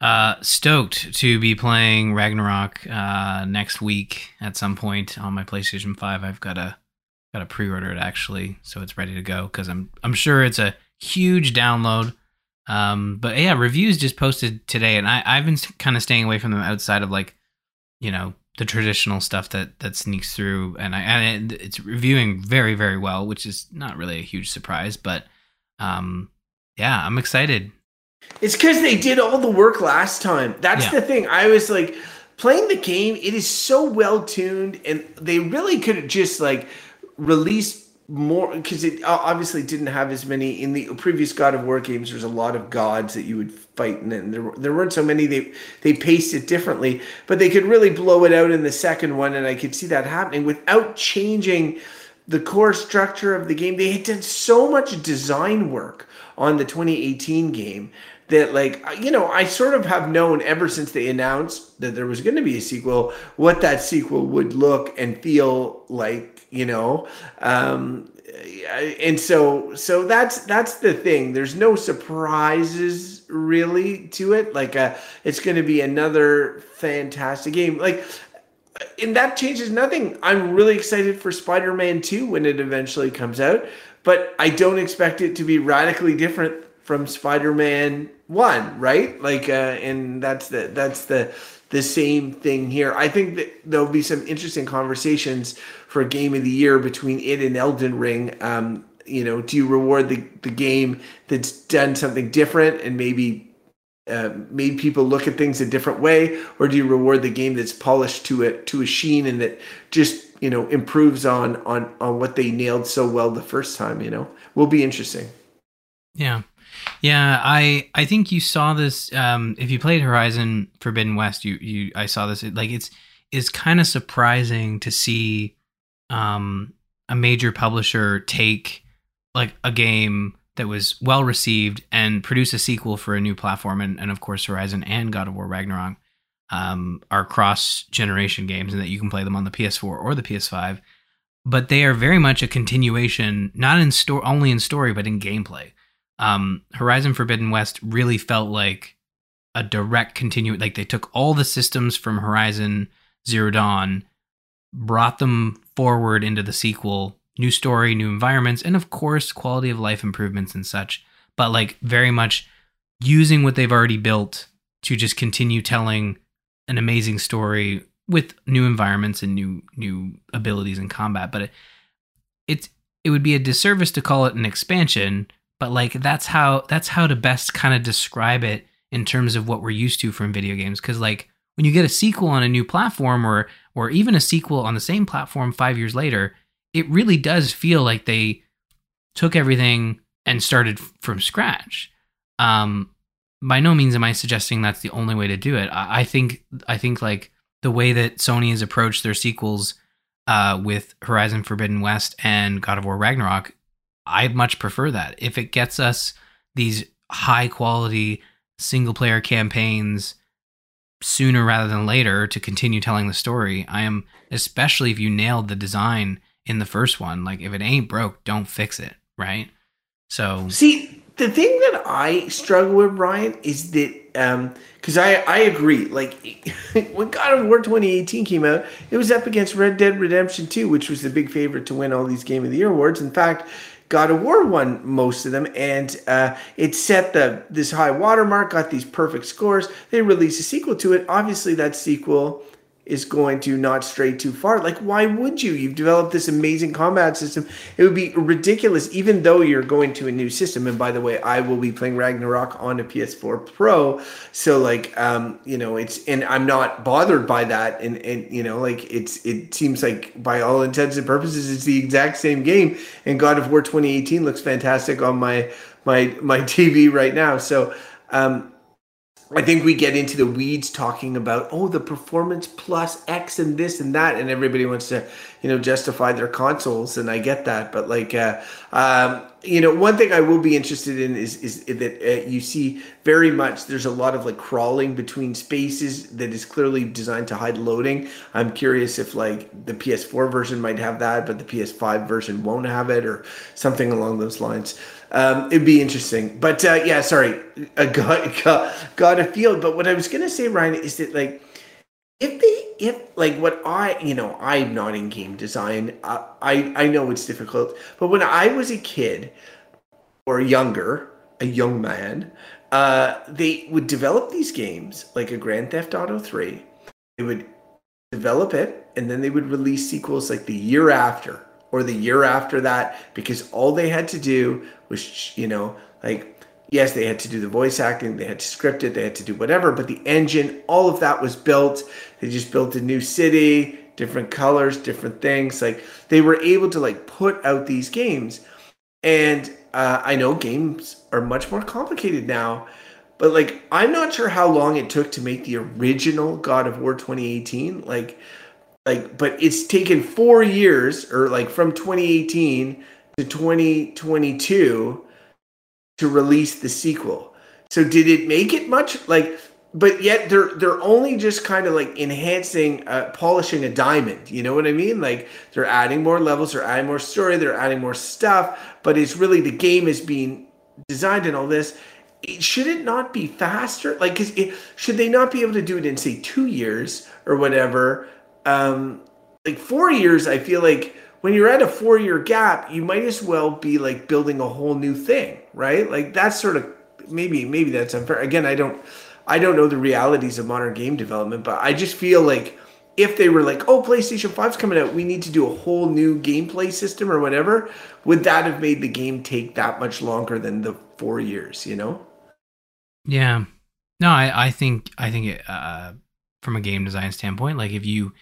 uh, stoked to be playing Ragnarok uh, next week at some point on my PlayStation five. I've got to got to pre-order it actually, so it's ready to go because I'm I'm sure it's a huge download. Um, but yeah, reviews just posted today, and I I've been kind of staying away from them outside of like you know the traditional stuff that that sneaks through, and I and it, it's reviewing very, very well, which is not really a huge surprise, but um yeah, I'm excited. It's because they did all the work last time. That's yeah. the thing. I was like playing the game, it is so well tuned, and they really could have just like released more because it obviously didn't have as many in the previous God of War games. There's a lot of gods that you would fight, and there there weren't so many. They they paced it differently, but they could really blow it out in the second one, and I could see that happening without changing the core structure of the game. They had done so much design work on the twenty eighteen game that, like, you know, I sort of have known ever since they announced that there was going to be a sequel what that sequel would look and feel like. You know, um, and so so that's that's the thing. There's no surprises really to it. Like, uh, it's going to be another fantastic game. Like, and that changes nothing. I'm really excited for Spider-Man two when it eventually comes out, but I don't expect it to be radically different from Spider-Man one, right? Like, uh, and that's the that's the. The same thing here. I think that there'll be some interesting conversations for Game of the Year between it and Elden Ring. Um, you know, do you reward the, the game that's done something different and maybe uh, made people look at things a different way, or do you reward the game that's polished to a to a sheen and that just you know improves on on on what they nailed so well the first time? You know, will be interesting. Yeah. Yeah, I I think you saw this. Um, if you played Horizon Forbidden West, you you I saw this. It, like it's it's kind of surprising to see um, a major publisher take like a game that was well received and produce a sequel for a new platform. And, and of course, Horizon and God of War Ragnarok um, are cross-generation games, and that you can play them on the P S four or the P S five. But they are very much a continuation, not in sto- only in story, but in gameplay. Um, Horizon Forbidden West really felt like a direct continue. Like they took all the systems from Horizon Zero Dawn, brought them forward into the sequel, new story, new environments, and of course, quality of life improvements and such. But like very much using what they've already built to just continue telling an amazing story with new environments and new new abilities in combat. But it, it's it would be a disservice to call it an expansion. But like that's how that's how to best kind of describe it in terms of what we're used to from video games. Because like when you get a sequel on a new platform, or or even a sequel on the same platform five years later, it really does feel like they took everything and started from scratch. Um, by no means am I suggesting that's the only way to do it. I, I think I think like the way that Sony has approached their sequels uh, with Horizon Forbidden West and God of War Ragnarok, I much prefer that. If it gets us these high quality single player campaigns sooner rather than later to continue telling the story, I am, especially if you nailed the design in the first one, like if it ain't broke, don't fix it. Right. So see, the thing that I struggle with, Brian, is that, um, cause I, I agree. Like when God of War twenty eighteen came out, it was up against Red Dead Redemption two, which was the big favorite to win all these Game of the Year awards. In fact, God of War won most of them, and uh, it set the this high watermark, got these perfect scores. They released a sequel to it. Obviously, that sequel is going to not stray too far. Like, why would you? You've developed this amazing combat system. It would be ridiculous, even though you're going to a new system. And by the way, I will be playing Ragnarok on a P S four Pro. So, like, um, you know, it's, and I'm not bothered by that. And, and, you know, like, it's, it seems like by all intents and purposes, it's the exact same game. And God of War twenty eighteen looks fantastic on my, my, my T V right now. So, um, I think we get into the weeds talking about, oh, the performance plus X and this and that, and everybody wants to, you know, justify their consoles, and I get that. But like, uh, um, you know, one thing I will be interested in is is that uh, you see very much there's a lot of like crawling between spaces that is clearly designed to hide loading. I'm curious if like the P S four version might have that, but the P S five version won't have it, or something along those lines. Um, it'd be interesting, but uh, yeah, sorry, I got, got, got a field. But what I was gonna say, Ryan, is that like if they, if like what I, you know, I'm not in game design. I, I, I know it's difficult, but when I was a kid or younger, a young man, uh, they would develop these games like a Grand Theft Auto three. They would develop it, and then they would release sequels like the year after, or the year after that, because all they had to do was, you know, like, yes, they had to do the voice acting, they had to script it, they had to do whatever, but the engine, all of that was built. They just built a new city, different colors, different things. Like, they were able to, like, put out these games. And uh, I know games are much more complicated now, but, like, I'm not sure how long it took to make the original God of War twenty eighteen. Like... Like, but it's taken four years, or like from twenty eighteen to twenty twenty-two, to release the sequel. So did it make it much? Like, but yet they're they're only just kind of like enhancing, uh, polishing a diamond. You know what I mean? Like they're adding more levels, they're adding more story, they're adding more stuff. But it's really the game is being designed and all this. It, should it not be faster? Like, cause it, should they not be able to do it in say two years or whatever? Um, like four years, I feel like when you're at a four year gap, you might as well be like building a whole new thing, right? Like that's sort of, maybe, maybe that's unfair. Again, I don't, I don't know the realities of modern game development, but I just feel like if they were like, oh, PlayStation five's coming out, we need to do a whole new gameplay system or whatever, would that have made the game take that much longer than the four years, you know? Yeah, no, I, I think, I think, it, uh, from a game design standpoint, like if you,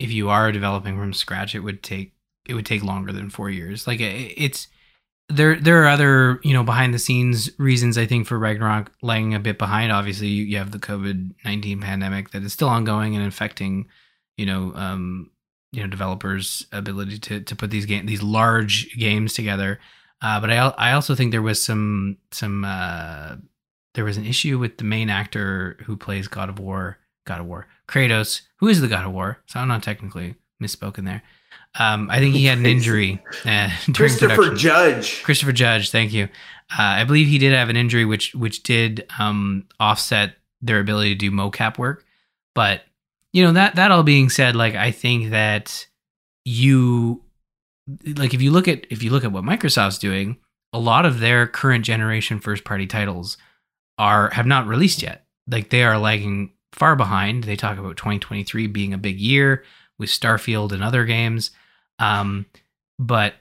if you are developing from scratch, it would take it would take longer than four years. Like it, it's there. There are other, you know, behind the scenes reasons, I think, for Ragnarok lagging a bit behind. Obviously, you, you have the COVID nineteen pandemic that is still ongoing and affecting, you know, um, you know, developers' ability to to put these game these large games together. Uh, but I I also think there was some some uh, there was an issue with the main actor who plays God of War, God of War, Kratos, who is the God of War. So I'm not technically misspoken there. Um, I think he had an injury. Uh, Christopher Judge. Christopher Judge. Thank you. Uh, I believe he did have an injury, which which did um, offset their ability to do mocap work. But you know, that that all being said, like I think that you. Like if you look at if you look at what Microsoft's doing, a lot of their current generation first party titles are have not released yet. Like they are lagging far behind. They talk about twenty twenty-three being a big year with Starfield and other games, um, but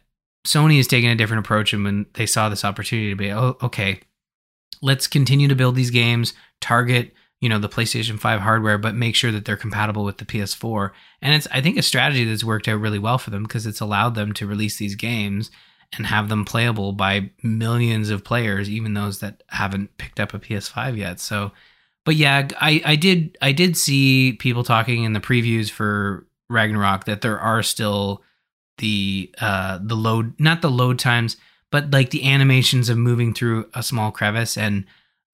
Sony is taking a different approach. And when they saw this opportunity to be, oh, okay, let's continue to build these games, target you know the PlayStation five hardware, but make sure that they're compatible with the P S four. And it's, I think, a strategy that's worked out really well for them because it's allowed them to release these games and have them playable by millions of players, even those that haven't picked up a P S five yet. So, but yeah, I, I did I did see people talking in the previews for Ragnarok that there are still the uh, the load, not the load times, but like the animations of moving through a small crevice. And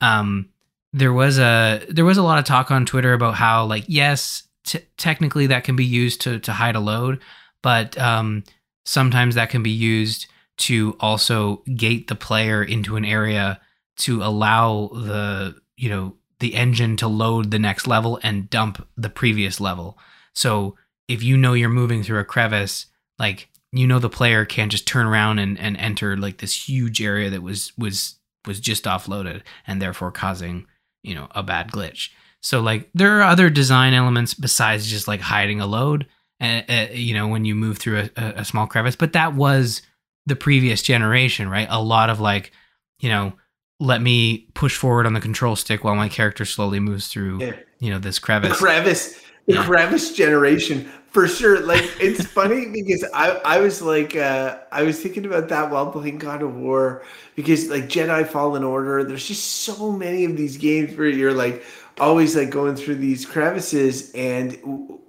um, there was a there was a lot of talk on Twitter about how like yes. T- technically that can be used to, to hide a load, but um, sometimes that can be used to also gate the player into an area to allow the, you know, the engine to load the next level and dump the previous level. So if you know you're moving through a crevice, like, you know, the player can't just turn around and, and enter like this huge area that was, was, was just offloaded and therefore causing, you know, a bad glitch. So, like, there are other design elements besides just, like, hiding a load, uh, uh, you know, when you move through a, a small crevice. But that was the previous generation, right? A lot of, like, you know, let me push forward on the control stick while my character slowly moves through, yeah. you know, this crevice. The crevice. The yeah. crevice generation, for sure. Like, it's funny because I, I was, like, uh, I was thinking about that while playing God of War because, like, Jedi Fallen Order, there's just so many of these games where you're, like, always like going through these crevices and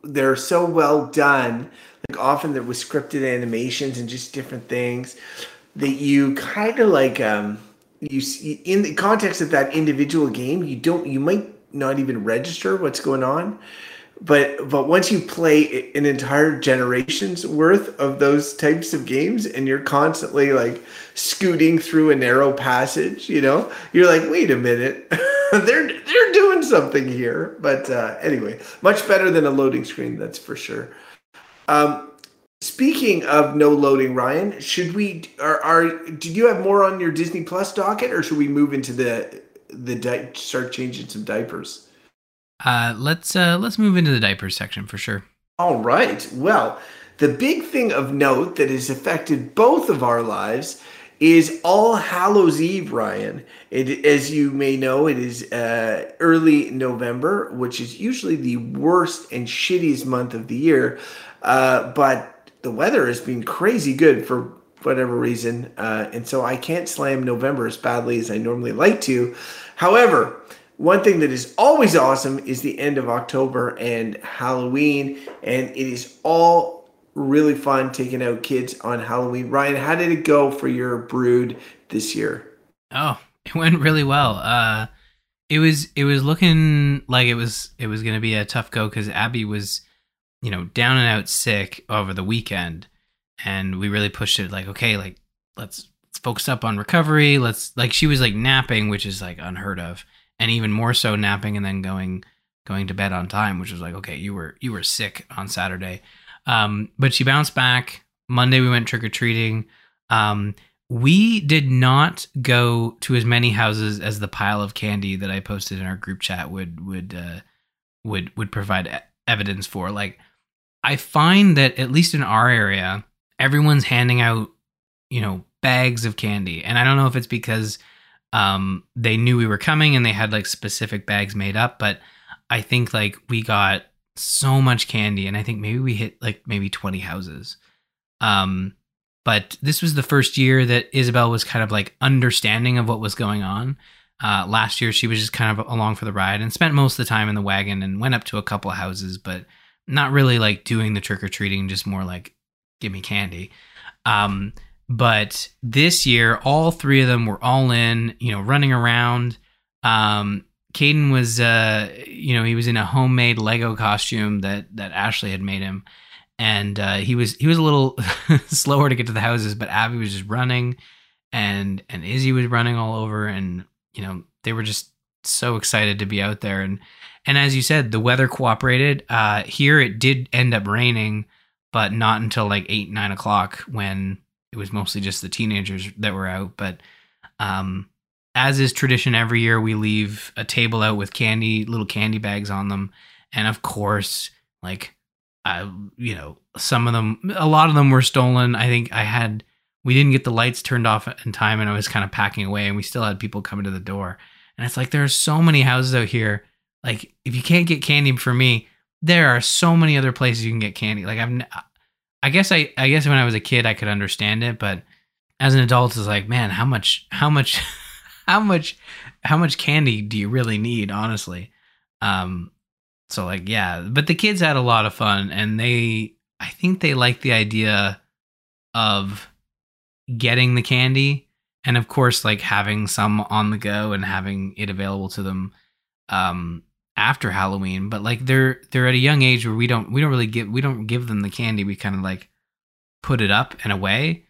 they're so well done. Like often there was scripted animations and just different things that you kind of like, um, you see in the context of that individual game, you don't, you might not even register what's going on, but, but once you play an entire generation's worth of those types of games and you're constantly like scooting through a narrow passage, you know, you're like, wait a minute. They're they're doing something here, but uh, anyway, much better than a loading screen, that's for sure. Um, speaking of no loading, Ryan, should we? Are are? Did you have more on your Disney Plus docket, or should we move into the the di- start changing some diapers? Uh, let's uh, let's move into the diapers section for sure. All right. Well, the big thing of note that has affected both of our lives is All Hallows Eve, Ryan. It, as you may know, it is uh, early November, which is usually the worst and shittiest month of the year. Uh, but the weather has been crazy good for whatever reason. Uh, and so I can't slam November as badly as I normally like to. However, one thing that is always awesome is the end of October and Halloween. And it is all really fun taking out kids on Halloween. Ryan, how did it go for your brood this year? Oh, it went really well. Uh, it was it was looking like it was it was going to be a tough go because Abby was, you know, down and out sick over the weekend, and we really pushed it. Like, okay, like let's let's focus up on recovery. Let's like she was like napping, which is like unheard of, and even more so napping and then going going to bed on time, which was like, okay, you were you were sick on Saturday. Um, but she bounced back. Monday we went trick-or-treating. Um, we did not go to as many houses as the pile of candy that I posted in our group chat would would uh, would would provide evidence for. Like, I find that at least in our area, everyone's handing out, you know, bags of candy, and I don't know if it's because um, they knew we were coming and they had like specific bags made up, but I think like we got so much candy, and I think maybe we hit like maybe twenty houses. Um, but this was the first year that Isabel was kind of like understanding of what was going on. Uh, last year she was just kind of along for the ride and spent most of the time in the wagon and went up to a couple houses, but not really like doing the trick or treating, just more like give me candy. Um, But this year, all three of them were all in, you know, running around. Um, Caden was, uh, you know, he was in a homemade Lego costume that, that Ashley had made him. And uh, he was he was a little slower to get to the houses, but Abby was just running, and and Izzy was running all over. And, you know, they were just so excited to be out there. And and as you said, the weather cooperated. Uh, here it did end up raining, but not until like eight, nine o'clock when it was mostly just the teenagers that were out. But um, as is tradition every year, we leave a table out with candy, little candy bags on them. And of course, like, I, you know, some of them, a lot of them were stolen. I think I had, we didn't get the lights turned off in time, and I was kind of packing away, and we still had people coming to the door. And it's like, there are so many houses out here. Like, if you can't get candy for me, there are so many other places you can get candy. Like, I'm, I guess I, I guess when I was a kid, I could understand it, but as an adult, it's like, man, how much, how much, how much, how much candy do you really need? Honestly. Um, so like, yeah, but the kids had a lot of fun, and they, I think they liked the idea of getting the candy. And of course, like having some on the go and having it available to them, um, after Halloween. But like they're they're at a young age where we don't we don't really give we don't give them the candy. We kind of like put it up and away.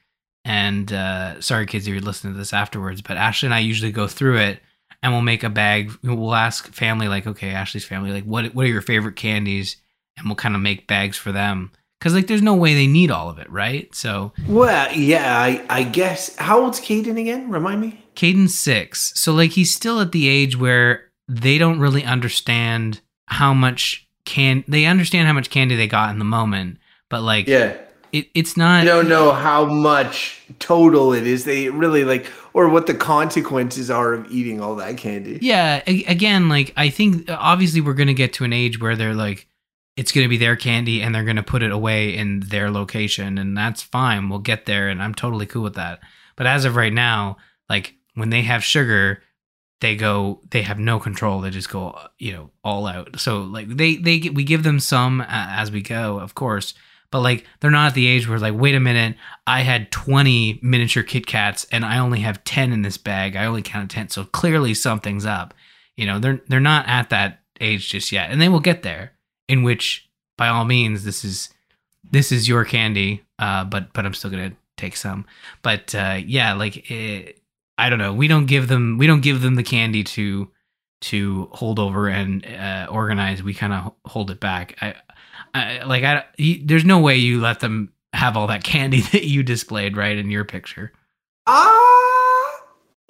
And uh, sorry, kids, if you're listening to this afterwards, but Ashley and I usually go through it, and we'll make a bag. We'll ask family, like, okay, Ashley's family, like, what what are your favorite candies? And we'll kind of make bags for them, because like there's no way they need all of it, right? So well, yeah, I, I guess. How old's Caden again? Remind me. Caden's six, so like he's still at the age where they don't really understand how much can they understand how much candy they got in the moment, but like, yeah, it, it's not, they don't know how much total it is. They really like, or what the consequences are of eating all that candy. Yeah. A- again, like I think obviously we're going to get to an age where they're like, it's going to be their candy and they're going to put it away in their location, and that's fine. We'll get there, and I'm totally cool with that. But as of right now, like when they have sugar, They go. They have no control. They just go, you know, all out. So like they, they get, we give them some uh, as we go, of course. But like they're not at the age where like, wait a minute, I had twenty miniature Kit Kats and I only have ten in this bag. I only counted ten, so clearly something's up. You know, they're they're not at that age just yet, and they will get there. In which, by all means, this is this is your candy. Uh, but but I'm still gonna take some. But uh, yeah, like. It, I don't know. We don't give them. We don't give them the candy to to hold over and uh, organize. We kind of hold it back. I, I like. I you, there's no way you let them have all that candy that you displayed right in your picture. Ah,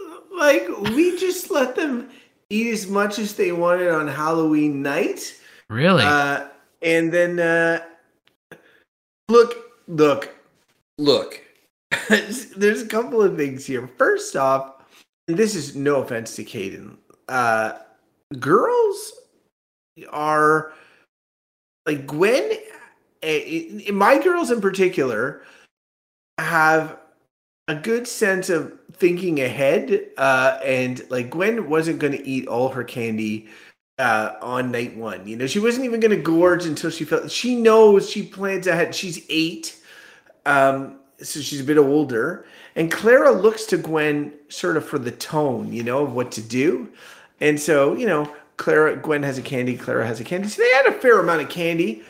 uh, like we just let them eat as much as they wanted on Halloween night. Really? Uh, and then uh, look, look, look. There's a couple of things here. First off, and this is no offense to Caden, uh, girls are like Gwen. It, it, my girls in particular have a good sense of thinking ahead, uh, and like Gwen wasn't going to eat all her candy uh, on night one. You know, she wasn't even going to gorge until she felt. She knows. She plans ahead. She's eight. Um. So she's a bit older, and Clara looks to Gwen sort of for the tone, you know, of what to do. And so, you know, Clara, Gwen has a candy, Clara has a candy. So they had a fair amount of candy,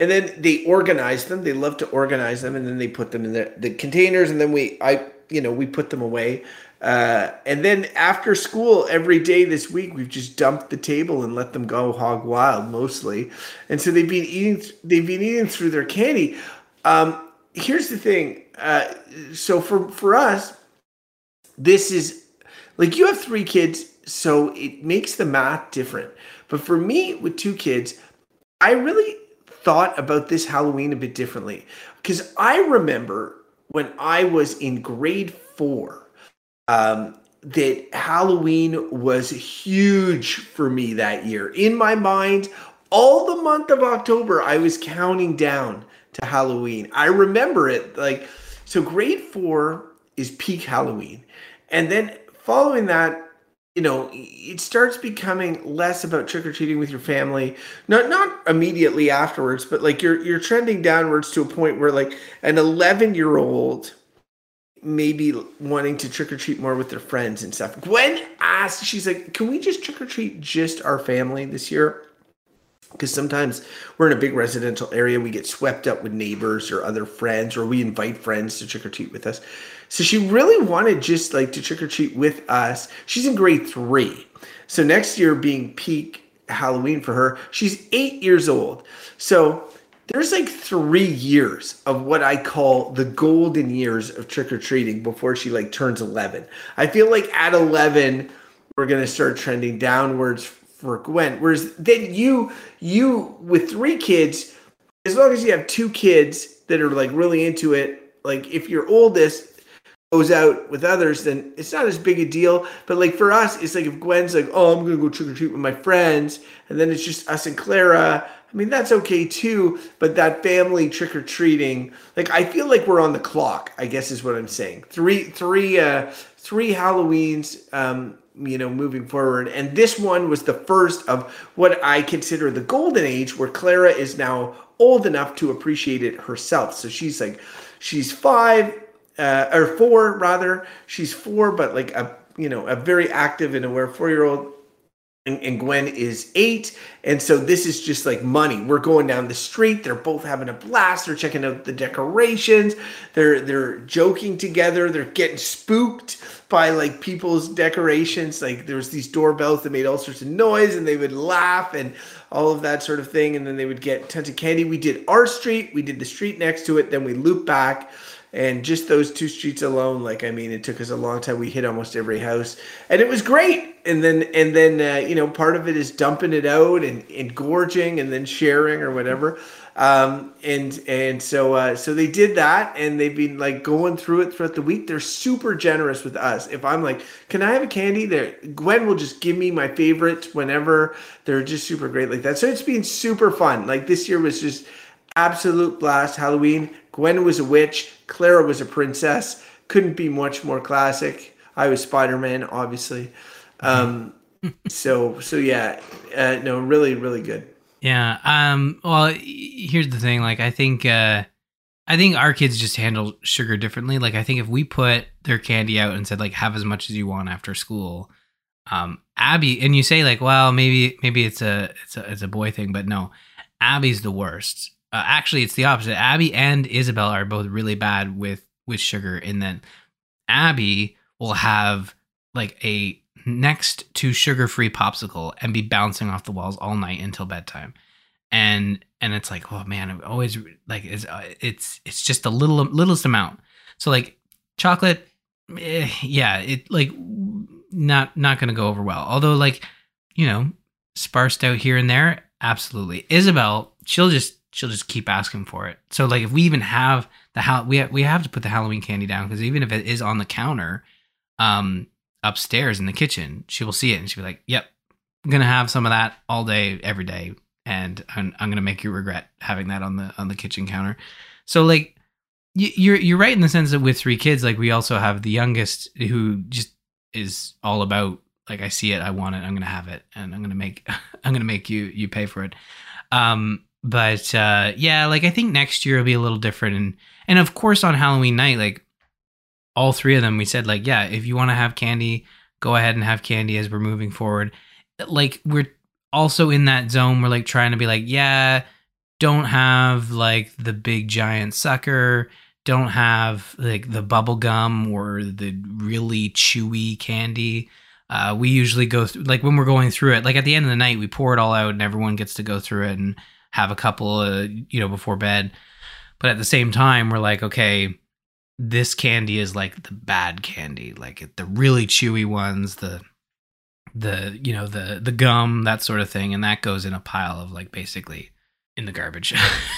and then they organized them. They love to organize them, and then they put them in the, the containers, and then we, I, you know, we put them away. Uh, and then after school, every day this week, we've just dumped the table and let them go hog wild mostly. And so they've been eating, they've been eating through their candy. Um, here's the thing. Uh, so for, for us, this is like, you have three kids, so it makes the math different. But for me with two kids, I really thought about this Halloween a bit differently, because I remember when I was in grade four, um, that Halloween was huge for me that year. In my mind, all the month of October, I was counting down to Halloween. I remember it like, so grade four is peak Halloween. And then following that, you know, it starts becoming less about trick-or-treating with your family. Not not immediately afterwards, but like you're you're trending downwards to a point where like an eleven-year-old maybe wanting to trick or treat more with their friends and stuff. Gwen asked, she's like, can we just trick or treat just our family this year? Because sometimes we're in a big residential area, we get swept up with neighbors or other friends, or we invite friends to trick or treat with us. So she really wanted just like to trick or treat with us. She's in grade three. So next year being peak Halloween for her, she's eight years old. So there's like three years of what I call the golden years of trick or treating before she like turns eleven. I feel like at eleven, we're going to start trending downwards for Gwen. Whereas then you, you with three kids, as long as you have two kids that are like really into it, like if your oldest goes out with others, then it's not as big a deal. But like for us, it's like if Gwen's like, oh, I'm going to go trick or treat with my friends, and then it's just us and Clara, I mean, that's okay too, but that family trick or treating, like I feel like we're on the clock, I guess is what I'm saying. Three, three, uh, three Halloweens, um, you know, moving forward. And this one was the first of what I consider the golden age, where Clara is now old enough to appreciate it herself. So she's like, she's five, uh, or four rather. She's four, but like a, you know, a very active and aware four-year-old. And Gwen is eight. And so this is just like money. We're going down the street. They're both having a blast. They're checking out the decorations. They're they're joking together. They're getting spooked by like people's decorations. Like there's these doorbells that made all sorts of noise and they would laugh and all of that sort of thing. And then they would get tons of candy. We did our street. We did the street next to it. Then we looped back. And just those two streets alone, like, I mean, it took us a long time. We hit almost every house and it was great. And then, and then, uh, you know, part of it is dumping it out and, and gorging and then sharing or whatever. Um, and, and so, uh, so they did that and they've been like going through it throughout the week. They're super generous with us. If I'm like, can I have a candy there? Gwen will just give me my favorites whenever. They're just super great like that. So it's been super fun. Like this year was just absolute blast Halloween. Gwen was a witch. Clara was a princess. Couldn't be much more classic. I was Spider-Man, obviously. Um, so, so yeah, uh, no, really, really good. Yeah. Um, well, here's the thing. Like, I think, uh, I think our kids just handle sugar differently. Like, I think if we put their candy out and said, like, have as much as you want after school, um, Abby, and you say like, well, maybe, maybe it's a, it's a, it's a boy thing, but no, Abby's the worst. Uh, actually, it's the opposite. Abby and Isabel are both really bad with, with sugar, and then Abby will have like a next to sugar-free popsicle and be bouncing off the walls all night until bedtime. And and it's like, oh man, I'm always like it's uh, it's it's just the little littlest amount. So like chocolate, eh, yeah, it like not not gonna go over well. Although like you know, sparsed out here and there, absolutely. Isabel, she'll just. She'll just keep asking for it. So like if we even have the ha- we ha- we have to put the Halloween candy down, because even if it is on the counter um, upstairs in the kitchen, she will see it and she'll be like, yep, I'm going to have some of that all day, every day. And I'm, I'm going to make you regret having that on the on the kitchen counter. So like you, you're you're right in the sense that with three kids, like we also have the youngest who just is all about like, I see it, I want it, I'm going to have it, and I'm going to make I'm going to make you you pay for it. Um But, uh, yeah, like I think next year will be a little different. And, and of course on Halloween night, like all three of them, we said like, yeah, if you want to have candy, go ahead and have candy as we're moving forward. Like we're also in that zone. We're like trying to be like, yeah, don't have like the big giant sucker. Don't have like the bubble gum or the really chewy candy. Uh, we usually go through, like when we're going through it, like at the end of the night, we pour it all out and everyone gets to go through it and have a couple, uh, you know, before bed. But at the same time, we're like, okay, this candy is like the bad candy, like the really chewy ones, the, the, you know, the, the gum, that sort of thing. And that goes in a pile of like basically in the garbage,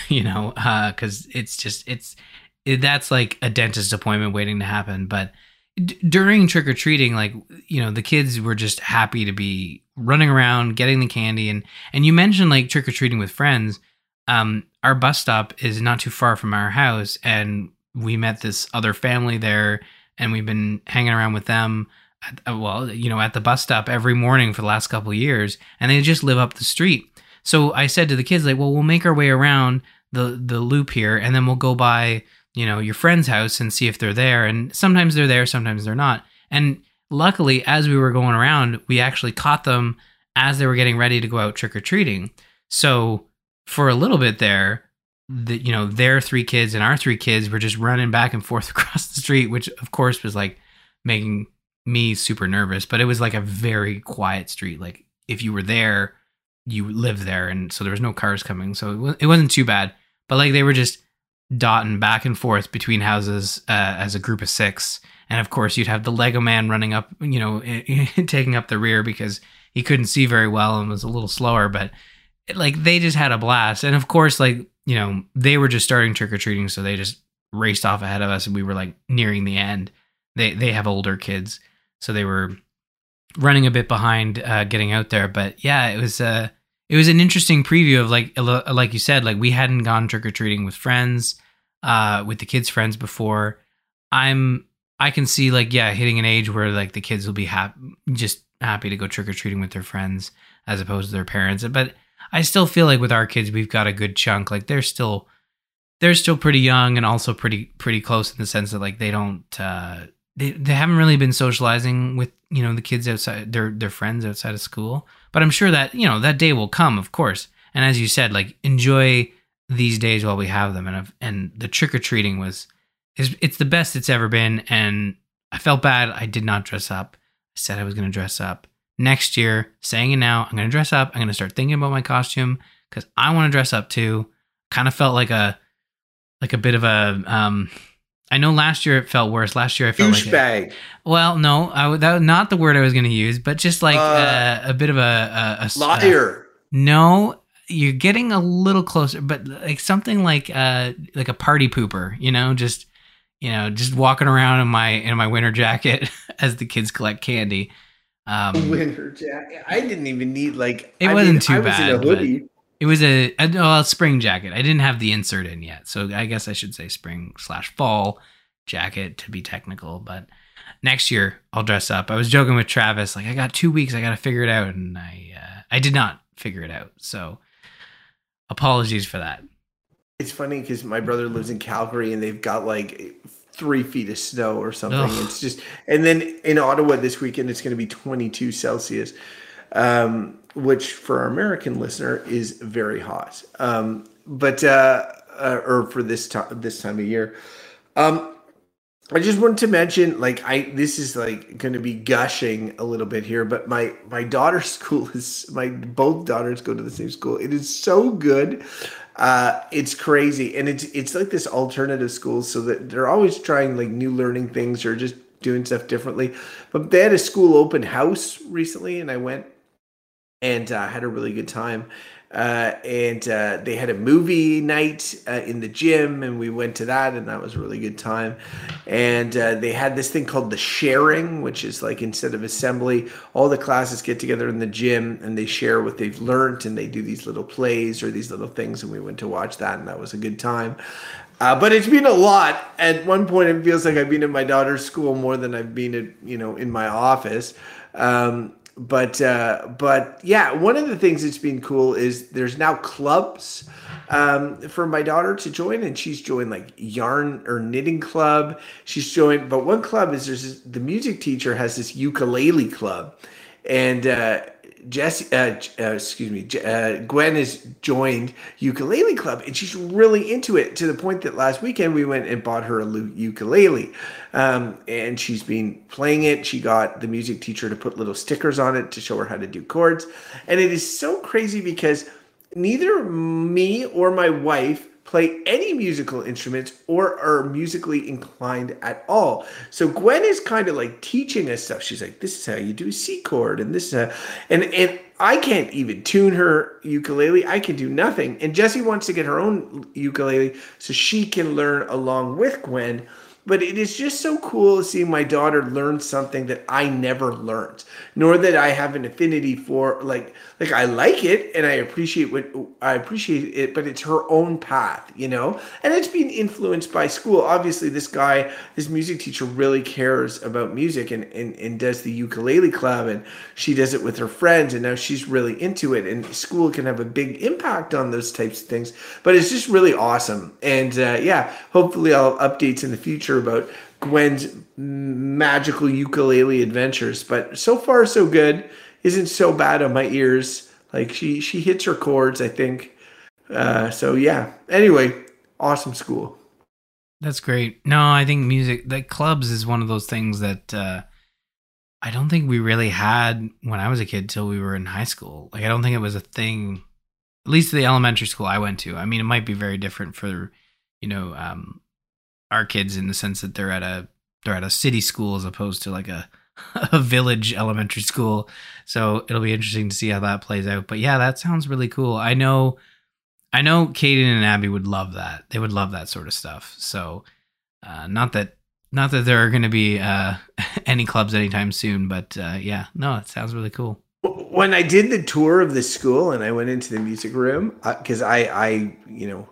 you know, uh, cause it's just, it's, it, that's like a dentist appointment waiting to happen. But d- during trick or treating, like, you know, the kids were just happy to be running around, getting the candy. And, and you mentioned like trick or treating with friends. Um, our bus stop is not too far from our house. And we met this other family there and we've been hanging around with them. At, well, you know, at the bus stop every morning for the last couple of years, and they just live up the street. So I said to the kids, like, well, we'll make our way around the, the loop here and then we'll go by you know, your friend's house and see if they're there. And sometimes they're there, sometimes they're not. And luckily, as we were going around, we actually caught them as they were getting ready to go out trick-or-treating. So for a little bit there, the, you know, their three kids and our three kids were just running back and forth across the street, which of course was like making me super nervous. But it was like a very quiet street. Like if you were there, you lived there. And so there was no cars coming. So it wasn't too bad. But like they were just dotting back and forth between houses uh, as a group of six. And of course, you'd have the Lego man running up, you know, taking up the rear because he couldn't see very well and was a little slower. But like they just had a blast. And of course, like, you know, they were just starting trick-or-treating. So they just raced off ahead of us and we were like nearing the end. They they have older kids. So they were running a bit behind uh, getting out there. But yeah, it was uh, it was an interesting preview of like, like you said, like we hadn't gone trick-or-treating with friends, uh, with the kids' friends before. I'm... I can see like, yeah, hitting an age where like the kids will be happy, just happy to go trick-or-treating with their friends as opposed to their parents. But I still feel like with our kids, we've got a good chunk. Like they're still, they're still pretty young and also pretty, pretty close in the sense that like, they don't, uh, they, they haven't really been socializing with, you know, the kids outside their, their friends outside of school, but I'm sure that, you know, that day will come, of course. And as you said, like enjoy these days while we have them. And, I've, and the trick-or-treating was, it's the best it's ever been, and I felt bad. I did not dress up. I said I was going to dress up. Next year, saying it now, I'm going to dress up. I'm going to start thinking about my costume because I want to dress up too. Kind of felt like a like a bit of a... Um, I know last year it felt worse. Last year I felt douchebag. Like... Douchebag. Well, no, I, that, not the word I was going to use, but just like uh, a, a bit of a... a, a liar. A, no, you're getting a little closer, but like something like uh, like a party pooper, you know, just... You know, just walking around in my in my winter jacket as the kids collect candy. Um, winter jacket. I didn't even need like. It I wasn't mean, too I bad. Was in a hoodie. It was a, a, well, a spring jacket. I didn't have the insert in yet, so I guess I should say spring slash fall jacket to be technical. But next year I'll dress up. I was joking with Travis, like I got two weeks. I got to figure it out, and I uh, I did not figure it out. So apologies for that. It's funny because my brother lives in Calgary and they've got like three feet of snow or something. Ugh. It's just, and then in Ottawa this weekend, it's going to be twenty-two Celsius, um, which for our American listener is very hot. Um, but, uh, uh, or for this time, this time of year, um, I just wanted to mention, like, I, this is like going to be gushing a little bit here, but my, my daughter's school is my, both daughters go to the same school. It is so good. Uh, it's crazy. And it's, it's like this alternative school so that they're always trying like new learning things or just doing stuff differently. But they had a school open house recently and I went and uh, had a really good time. Uh, and, uh, they had a movie night, uh, in the gym and we went to that and that was a really good time. And, uh, they had this thing called the sharing, which is like, instead of assembly, all the classes get together in the gym and they share what they've learned and they do these little plays or these little things. And we went to watch that and that was a good time. Uh, but it's been a lot. At one point, it feels like I've been at my daughter's school more than I've been at, you know, in my office. Um, But, uh, but yeah, one of the things that's been cool is there's now clubs, um, for my daughter to join. And she's joined like yarn or knitting club. She's joined, but one club is there's this, the music teacher has this ukulele club and, uh, Jesse, uh, uh, excuse me, uh, Gwen has joined ukulele club and she's really into it to the point that last weekend we went and bought her a ukulele um, and she's been playing it. She got the music teacher to put little stickers on it to show her how to do chords. And it is so crazy because neither me or my wife play any musical instruments or are musically inclined at all. So Gwen is kind of like teaching us stuff. She's like, this is how you do a C chord and this is how, and, and I can't even tune her ukulele. I can do nothing. And Jessie wants to get her own ukulele so she can learn along with Gwen. But it is just so cool seeing my daughter learn something that I never learned, nor that I have an affinity for. Like, like I like it and I appreciate what I appreciate it, but it's her own path, you know. And it's being influenced by school. Obviously, this guy, this music teacher, really cares about music and and and does the ukulele club, and she does it with her friends, and now she's really into it. And school can have a big impact on those types of things. But it's just really awesome. And uh, yeah, hopefully I'll updates in the future about Gwen's magical ukulele adventures, but so far so good. Isn't so bad on my ears. Like she she hits her chords, I think. Uh so yeah, anyway, awesome school. That's great. No, I think music, the clubs is one of those things that uh I don't think we really had when I was a kid till we were in high school. Like I don't think it was a thing, at least the elementary school I went to. I mean, it might be very different for, you know, um our kids in the sense that they're at a they're at a city school as opposed to like a, a village elementary school. So it'll be interesting to see how that plays out. But yeah, that sounds really cool. I know, I know, Caden and Abby would love that. They would love that sort of stuff. So uh, not that not that there are going to be uh, any clubs anytime soon. But uh, yeah, no, it sounds really cool. When I did the tour of the school and I went into the music room, because I, I, you know.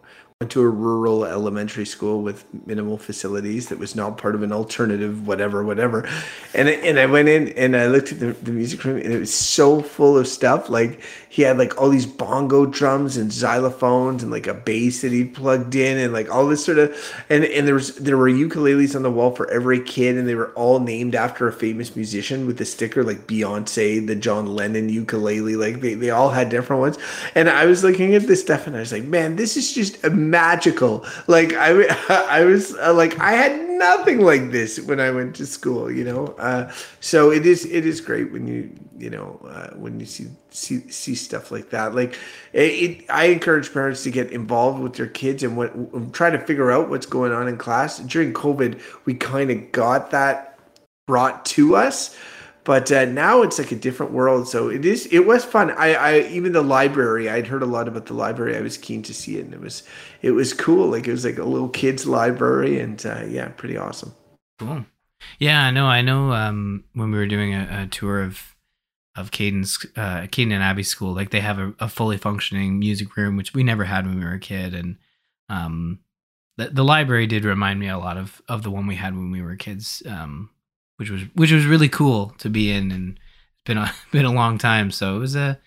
to a rural elementary school with minimal facilities that was not part of an alternative whatever whatever and I, and I went in and I looked at the, the music room, and it was so full of stuff. Like he had like all these bongo drums and xylophones and like a bass that he plugged in and like all this sort of and and there was there were ukuleles on the wall for every kid, and they were all named after a famous musician with the sticker, like Beyonce, the John Lennon ukulele. Like they, they all had different ones, and I was looking at this stuff and I was like, man, this is just amazing. Magical. Like I, I was uh, like I had nothing like this when I went to school, you know. Uh, so it is, it is great when you, you know, uh, when you see see see stuff like that. Like it, it, I encourage parents to get involved with their kids and what try to figure out what's going on in class. During COVID, we kind of got that brought to us. But uh, now it's like a different world, so it is. It was fun. I, I, even the library. I'd heard a lot about the library. I was keen to see it, and it was, it was cool. Like it was like a little kid's library, and uh, yeah, pretty awesome. Cool. Yeah, no, I know. Um, when we were doing a, a tour of, of Caden's, uh, Caden and Abby's school, like they have a, a fully functioning music room, which we never had when we were a kid, and um, the the library did remind me a lot of of the one we had when we were kids. Um. Which was which was really cool to be in, and it's been a been a long time. So it was a,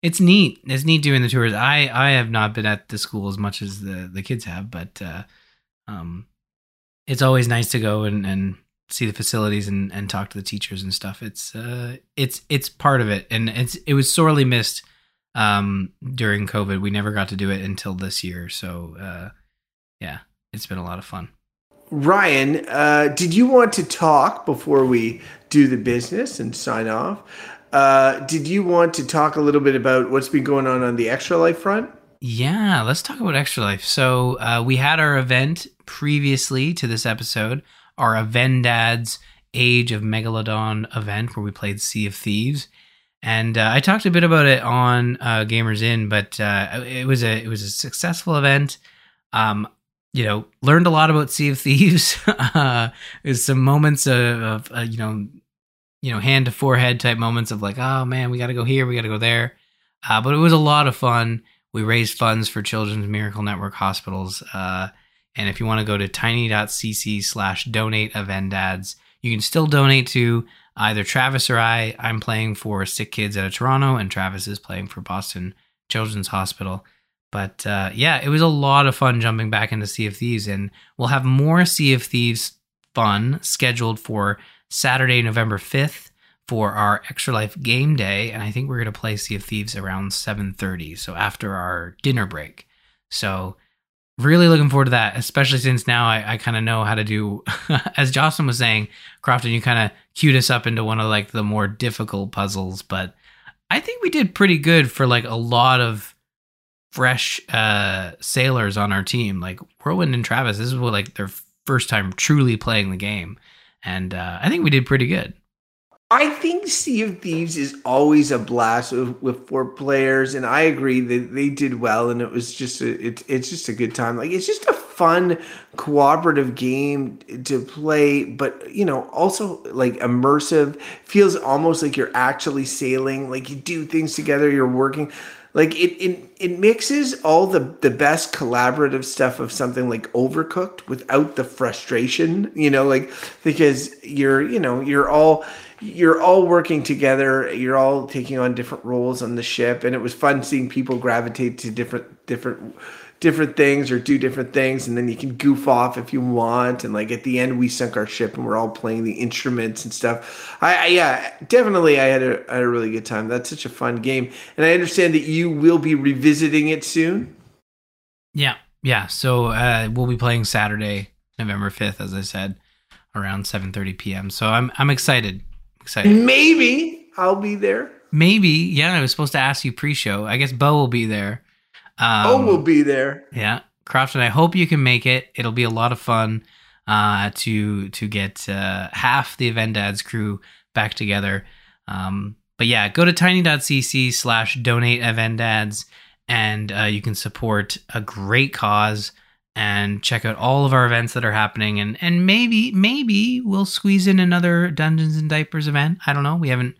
it's neat. It's neat doing the tours. I, I have not been at the school as much as the, the kids have, but uh, um, it's always nice to go and, and see the facilities and, and talk to the teachers and stuff. It's uh it's it's part of it, and it's it was sorely missed um during COVID. We never got to do it until this year. So uh, yeah, it's been a lot of fun. Ryan, uh, did you want to talk before we do the business and sign off? Uh, did you want to talk a little bit about what's been going on on the Extra Life front? Yeah, let's talk about Extra Life. So uh, we had our event previously to this episode, our EventDads Age of Megalodon event where we played Sea of Thieves. And uh, I talked a bit about it on uh, Gamers Inn, but uh, it was a it was a successful event. Um You know, learned a lot about Sea of Thieves. uh, there's some moments of, of uh, you know, you know, hand to forehead type moments of like, oh man, we got to go here, we got to go there. Uh, but it was a lot of fun. We raised funds for Children's Miracle Network hospitals. Uh, and if you want to go to tiny dot c c slash donate event dads, you can still donate to either Travis or I. I'm playing for Sick Kids out of Toronto, and Travis is playing for Boston Children's Hospital. But uh, yeah, it was a lot of fun jumping back into Sea of Thieves, and we'll have more Sea of Thieves fun scheduled for Saturday, November fifth for our Extra Life game day, and I think we're going to play Sea of Thieves around seven thirty, so after our dinner break. So really looking forward to that, especially since now I, I kind of know how to do, as Jocelyn was saying, Crofton, you kind of cued us up into one of like the more difficult puzzles, but I think we did pretty good for like a lot of fresh uh sailors on our team. Like Whirlwind and Travis, this is what, like their first time truly playing the game, and uh I think we did pretty good. I think Sea of Thieves is always a blast with, with four players, and I agree that they did well, and it was just a, it, it's just a good time. Like it's just a fun cooperative game to play, but, you know, also like immersive, feels almost like you're actually sailing, like you do things together, you're working. Like it, it, it mixes all the, the best collaborative stuff of something like Overcooked without the frustration, you know, like, because you're, you know, you're all, you're all working together. You're all taking on different roles on the ship. And it was fun seeing people gravitate to different, different, different things or do different things. And then you can goof off if you want. And like at the end, we sunk our ship and we're all playing the instruments and stuff. I, I yeah, definitely. I had a, I had a really good time. That's such a fun game. And I understand that you will be revisiting it soon. Yeah. Yeah. So uh, we'll be playing Saturday, November fifth, as I said, around seven thirty p.m. So I'm, I'm excited. Excited. Maybe I'll be there. Maybe. Yeah, I was supposed to ask you pre-show. I guess Bo will be there. Um, Bo will be there. Yeah. Crofton, I hope you can make it. It'll be a lot of fun uh, to to get uh, half the EventDads crew back together. Um, but yeah, go to tiny.cc slash donate EventDads and uh, you can support a great cause and check out all of our events that are happening, and and maybe maybe we'll squeeze in another Dungeons and Diapers event. I don't know. We haven't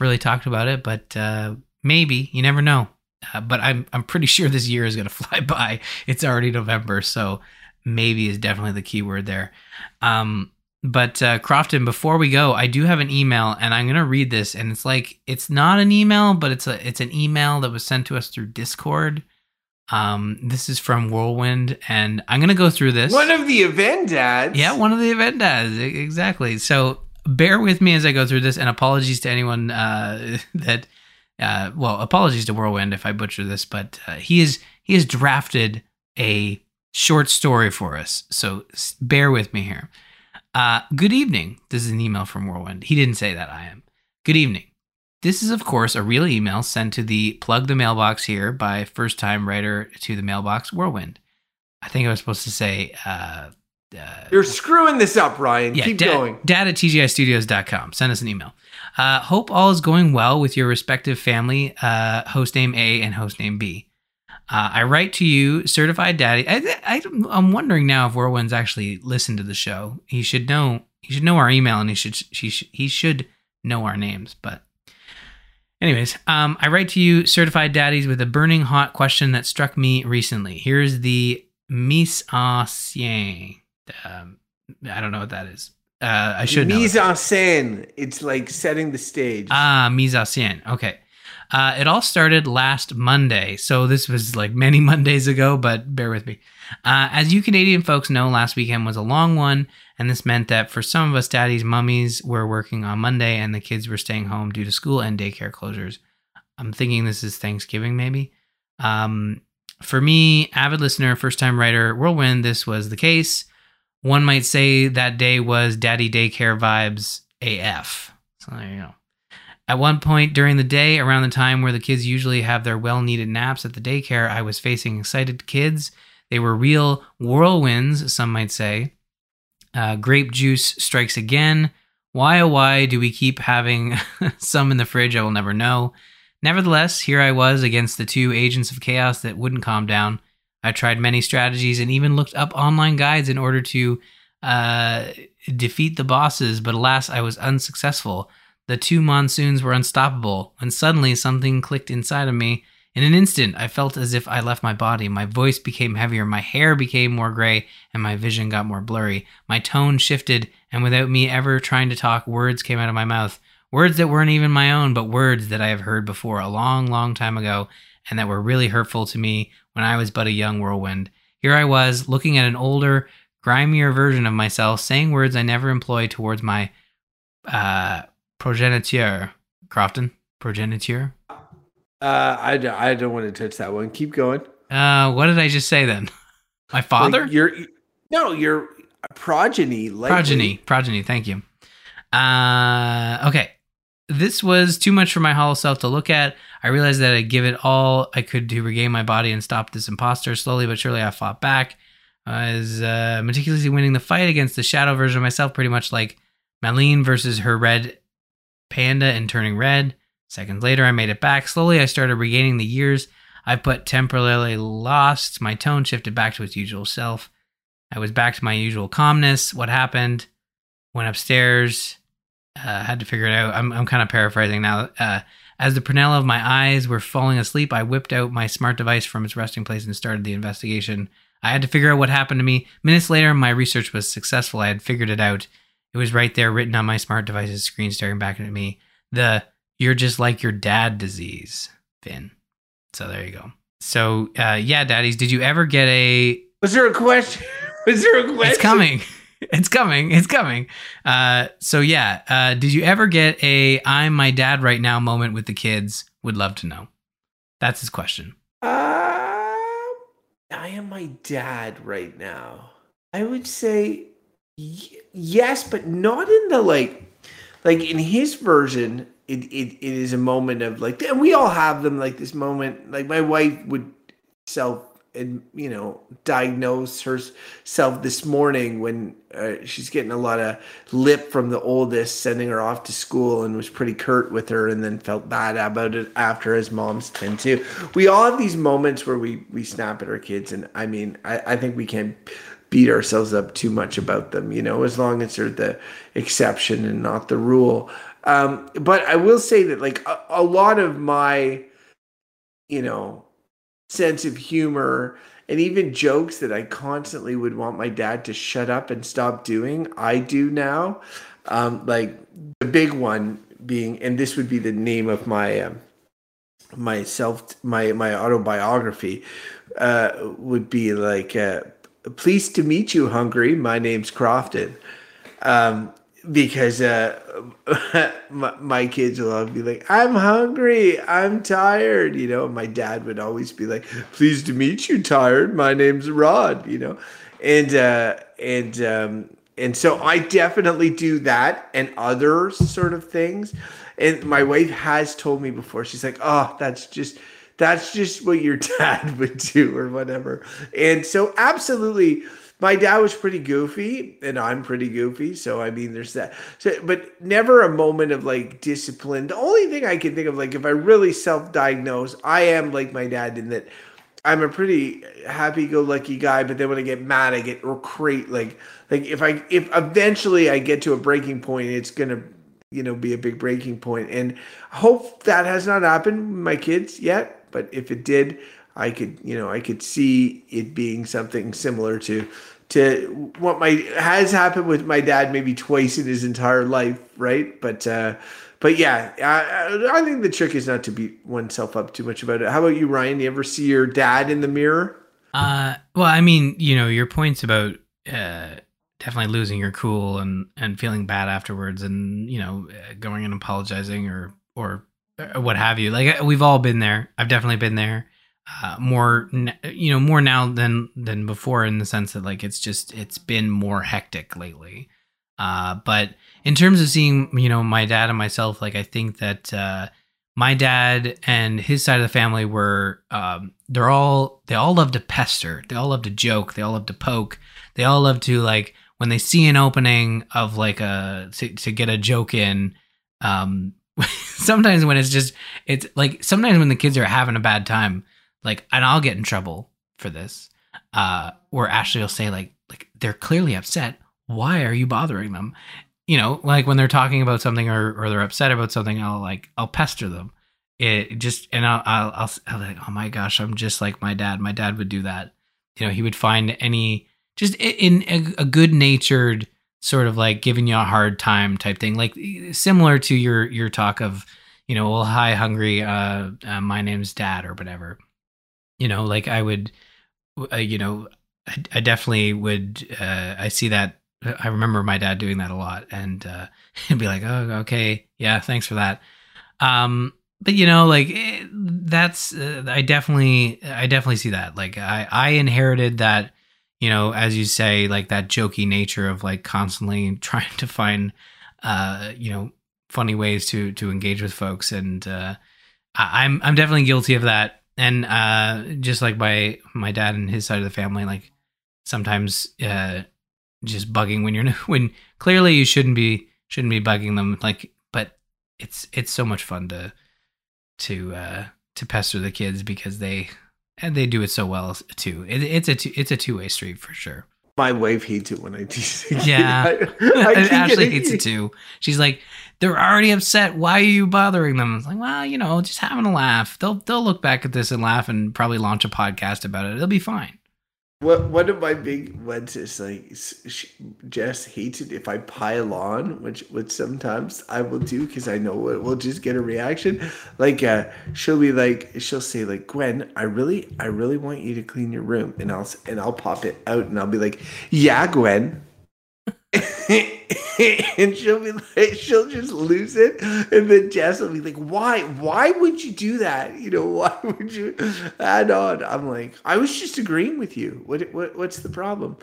really talked about it, but uh, maybe, you never know. Uh, but I'm I'm pretty sure this year is going to fly by. It's already November, so maybe is definitely the key word there. Um, but uh, Crofton, before we go, I do have an email, and I'm going to read this. And it's like it's not an email, but it's a it's an email that was sent to us through Discord. Um, this is from Whirlwind, and I'm going to go through this. One of the EventDads. Yeah, one of the EventDads. Exactly. So bear with me as I go through this, and apologies to anyone uh, that, uh, well, apologies to Whirlwind if I butcher this, but uh, he is he has drafted a short story for us. So bear with me here. Uh, good evening. This is an email from Whirlwind. He didn't say that. I am. Good evening. This is, of course, a real email sent to the Plug the Mailbox here by first-time writer to the mailbox, Whirlwind. I think I was supposed to say... Uh, uh, You're screwing this up, Ryan. Yeah, Keep dad, going. Dad at T G I studios dot com. Send us an email. Uh, hope all is going well with your respective family, uh, hostname A and hostname B. Uh, I write to you, certified daddy. I, I, I'm wondering now if Whirlwind's actually listened to the show. He should know. He should know our email, and he should. She should, he should know our names, but... Anyways, um, I write to you, certified daddies, with a burning hot question that struck me recently. Here's the mise en scène. Um, I don't know what that is. Uh, I should know. Mise en scène. It's like setting the stage. Ah, mise en scène. Okay. Uh, it all started last Monday. So this was like many Mondays ago, but bear with me. Uh, as you Canadian folks know, last weekend was a long one. And this meant that for some of us daddies, mummies were working on Monday and the kids were staying home due to school and daycare closures. I'm thinking this is Thanksgiving, maybe. Um, for me, avid listener, first-time writer, Whirlwind, this was the case. One might say that day was daddy daycare vibes A F. So there you go. At one point during the day, around the time where the kids usually have their well-needed naps at the daycare, I was facing excited kids. They were real whirlwinds, some might say. Uh, grape juice strikes again. Why, oh, why do we keep having some in the fridge? I will never know. Nevertheless, here I was against the two agents of chaos that wouldn't calm down. I tried many strategies and even looked up online guides in order to uh, defeat the bosses, but alas, I was unsuccessful. The two monsoons were unstoppable when suddenly something clicked inside of me. In an instant, I felt as if I left my body. My voice became heavier, my hair became more gray, and my vision got more blurry. My tone shifted, and without me ever trying to talk, words came out of my mouth. Words that weren't even my own, but words that I have heard before a long, long time ago, and that were really hurtful to me when I was but a young whirlwind. Here I was, looking at an older, grimier version of myself, saying words I never employed towards my uh, progenitor. Crofton? Progenitor? Uh, I, I don't want to touch that one. Keep going. Uh, what did I just say then? My father? Like your, no, your progeny. Likely. Progeny. Progeny. Thank you. Uh, okay. This was too much for my hollow self to look at. I realized that I'd give it all I could to regain my body and stop this imposter. Slowly but surely, I fought back. I was uh, meticulously winning the fight against the shadow version of myself, pretty much like Malene versus her red panda and turning red. Seconds later, I made it back. Slowly, I started regaining the years I put temporarily lost. My tone shifted back to its usual self. I was back to my usual calmness. What happened? Went upstairs. Uh, had to figure it out. I'm I'm kind of paraphrasing now. Uh, as the prunella of my eyes were falling asleep, I whipped out my smart device from its resting place and started the investigation. I had to figure out what happened to me. Minutes later, my research was successful. I had figured it out. It was right there, written on my smart device's screen, staring back at me. The "you're just like your dad" disease, Finn. So there you go. So uh, yeah, daddies, did you ever get a? Was there a question? Was there a question? It's coming. It's coming. It's coming. Uh, so yeah, uh, did you ever get a "I'm my dad right now" moment with the kids? Would love to know. That's his question. Uh, I am my dad right now. I would say y- yes, but not in the like, like in his version. It, it it is a moment of like, and we all have them, like this moment. Like my wife would self, and you know, diagnose herself this morning when uh, she's getting a lot of lip from the oldest, sending her off to school, and was pretty curt with her, and then felt bad about it after, as moms tend to. We all have these moments where we we snap at our kids, and I mean, I, I think we can beat ourselves up too much about them, you know, as long as they're the exception and not the rule. Um, but I will say that like a, a lot of my, you know, sense of humor and even jokes that I constantly would want my dad to shut up and stop doing, I do now. Um, like the big one being, and this would be the name of my, um, myself, my, my autobiography, uh, would be like, uh, "Pleased to meet you, Hungry. My name's Crofton." Um, Because uh, my, my kids will all be like, "I'm hungry, I'm tired," you know. My dad would always be like, "Pleased to meet you, Tired. My name's Rod," you know. And uh, and um, and so I definitely do that and other sort of things. And my wife has told me before, she's like, "Oh, that's just that's just what your dad would do," or whatever. And so absolutely. My dad was pretty goofy, and I'm pretty goofy, so I mean, there's that. So, but never a moment of like discipline. The only thing I can think of, like, if I really self-diagnose, I am like my dad in that I'm a pretty happy-go-lucky guy. But then when I get mad, I get or create like like if I if eventually I get to a breaking point, it's gonna you know be a big breaking point. And I hope that has not happened with my kids yet. But if it did, I could, you know, I could see it being something similar to, to what my has happened with my dad maybe twice in his entire life, right? But, uh, but yeah, I, I think the trick is not to beat oneself up too much about it. How about you, Ryan? Do you ever see your dad in the mirror? Uh, well, I mean, you know, your points about uh, definitely losing your cool and and feeling bad afterwards, and you know, going and apologizing or or what have you. Like we've all been there. I've definitely been there. Uh, more, you know, more now than, than before, in the sense that like, it's just, it's been more hectic lately. Uh, but in terms of seeing, you know, my dad and myself, like, I think that, uh, my dad and his side of the family were, um, they're all, they all love to pester. They all love to joke. They all love to poke. They all love to, like, when they see an opening of like a, to, to get a joke in, um, sometimes when it's just, it's like, sometimes when the kids are having a bad time, like, and I'll get in trouble for this, uh, where Ashley will say, like, like they're clearly upset. Why are you bothering them? You know, like when they're talking about something or, or they're upset about something, I'll like, I'll pester them. It just, and I'll, I'll, I'll, I'll be like, "Oh my gosh, I'm just like my dad. My dad would do that." You know, he would find any, just in a, a good natured sort of like giving you a hard time type thing. Like similar to your, your talk of, you know, "Well, hi, Hungry. Uh, uh my name's Dad," or whatever. You know, like I would, uh, you know, I, I definitely would, uh, I see that. I remember my dad doing that a lot, and uh, he'd be like, "Oh, okay. Yeah. Thanks for that." Um, but you know, like it, that's, uh, I definitely, I definitely see that. Like I, I inherited that, you know, as you say, like that jokey nature of like constantly trying to find, uh, you know, funny ways to, to engage with folks. And uh, I, I'm, I'm definitely guilty of that. And uh, just like my, my dad and his side of the family, like sometimes uh, just bugging when you're when clearly you shouldn't be shouldn't be bugging them. Like, but it's it's so much fun to to uh, to pester the kids because they and they do it so well too. It, it's a two, it's a two way street for sure. My wife hates it when I tease it. Yeah. I, I Ashley hates it too. She's like, they're already upset. Why are you bothering them? It's like, well, you know, just having a laugh. They'll they'll look back at this and laugh and probably launch a podcast about it. It'll be fine. What one of my big ones is like, she, Jess hates it if I pile on, which which sometimes I will do because I know it will just get a reaction. Like uh, she'll be like, she'll say like, Gwen, I really, I really want you to clean your room, and I'll and I'll pop it out, and I'll be like, yeah, Gwen. And she'll be like, she'll just lose it, and then Jess will be like, why why would you do that, you know, why would you add on? I'm like, I was just agreeing with you. What, what what's the problem?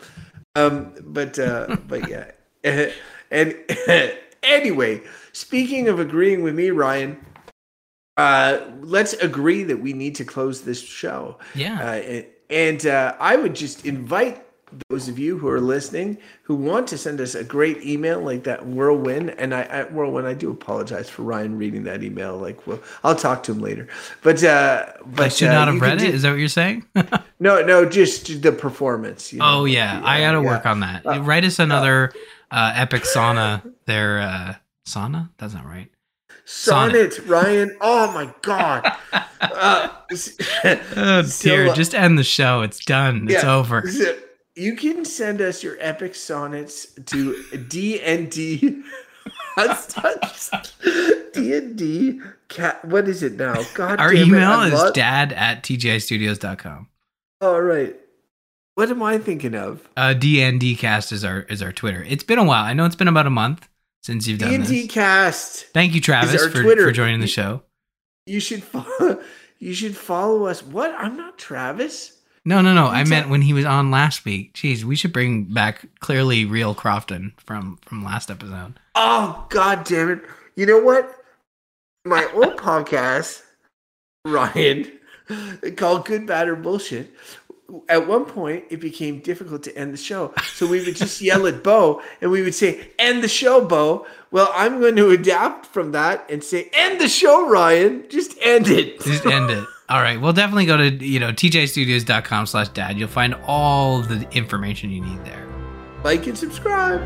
Um but uh but yeah. and, and anyway, speaking of agreeing with me, Ryan, uh let's agree that we need to close this show. Yeah. Uh, and, and uh I would just invite those of you who are listening who want to send us a great email like that whirlwind, and I at whirlwind I do apologize for Ryan reading that email. Like, well, I'll talk to him later. But uh, but I should uh, not have read it. Do, is that what you're saying? no, no, just the performance. You know? Oh yeah, yeah, I got to yeah. work on that. Uh, Write us another uh, uh, epic sauna. There, uh, sauna. That's not right. Sonnet, Sonnet. Ryan. Oh my God. Uh, oh dear. So, just end the show. It's done. Yeah, it's over. So, you can send us your epic sonnets to D N D. D N D. Cat, what is it now? God Our damn email it, is lost. dad at tgistudios dot com. All right. What am I thinking of? Uh, DNDcast is our is our Twitter. It's been a while. I know it's been about a month since you've done D N D this. DNDcast. Thank you, Travis, for, for joining the show. You should follow, you should follow us. What? I'm not Travis. No, no, no. I meant when he was on last week. Jeez, we should bring back clearly real Crofton from, from last episode. Oh, God damn it. You know what? My old podcast, Ryan, called Good, Bad, or Bullshit. At one point, it became difficult to end the show. So we would just yell at Bo, and we would say, end the show, Bo. Well, I'm going to adapt from that and say, end the show, Ryan. Just end it. Just end it. All right. Well, definitely go to, you know, tjstudios dot com slash dad. You'll find all the information you need there. Like and subscribe.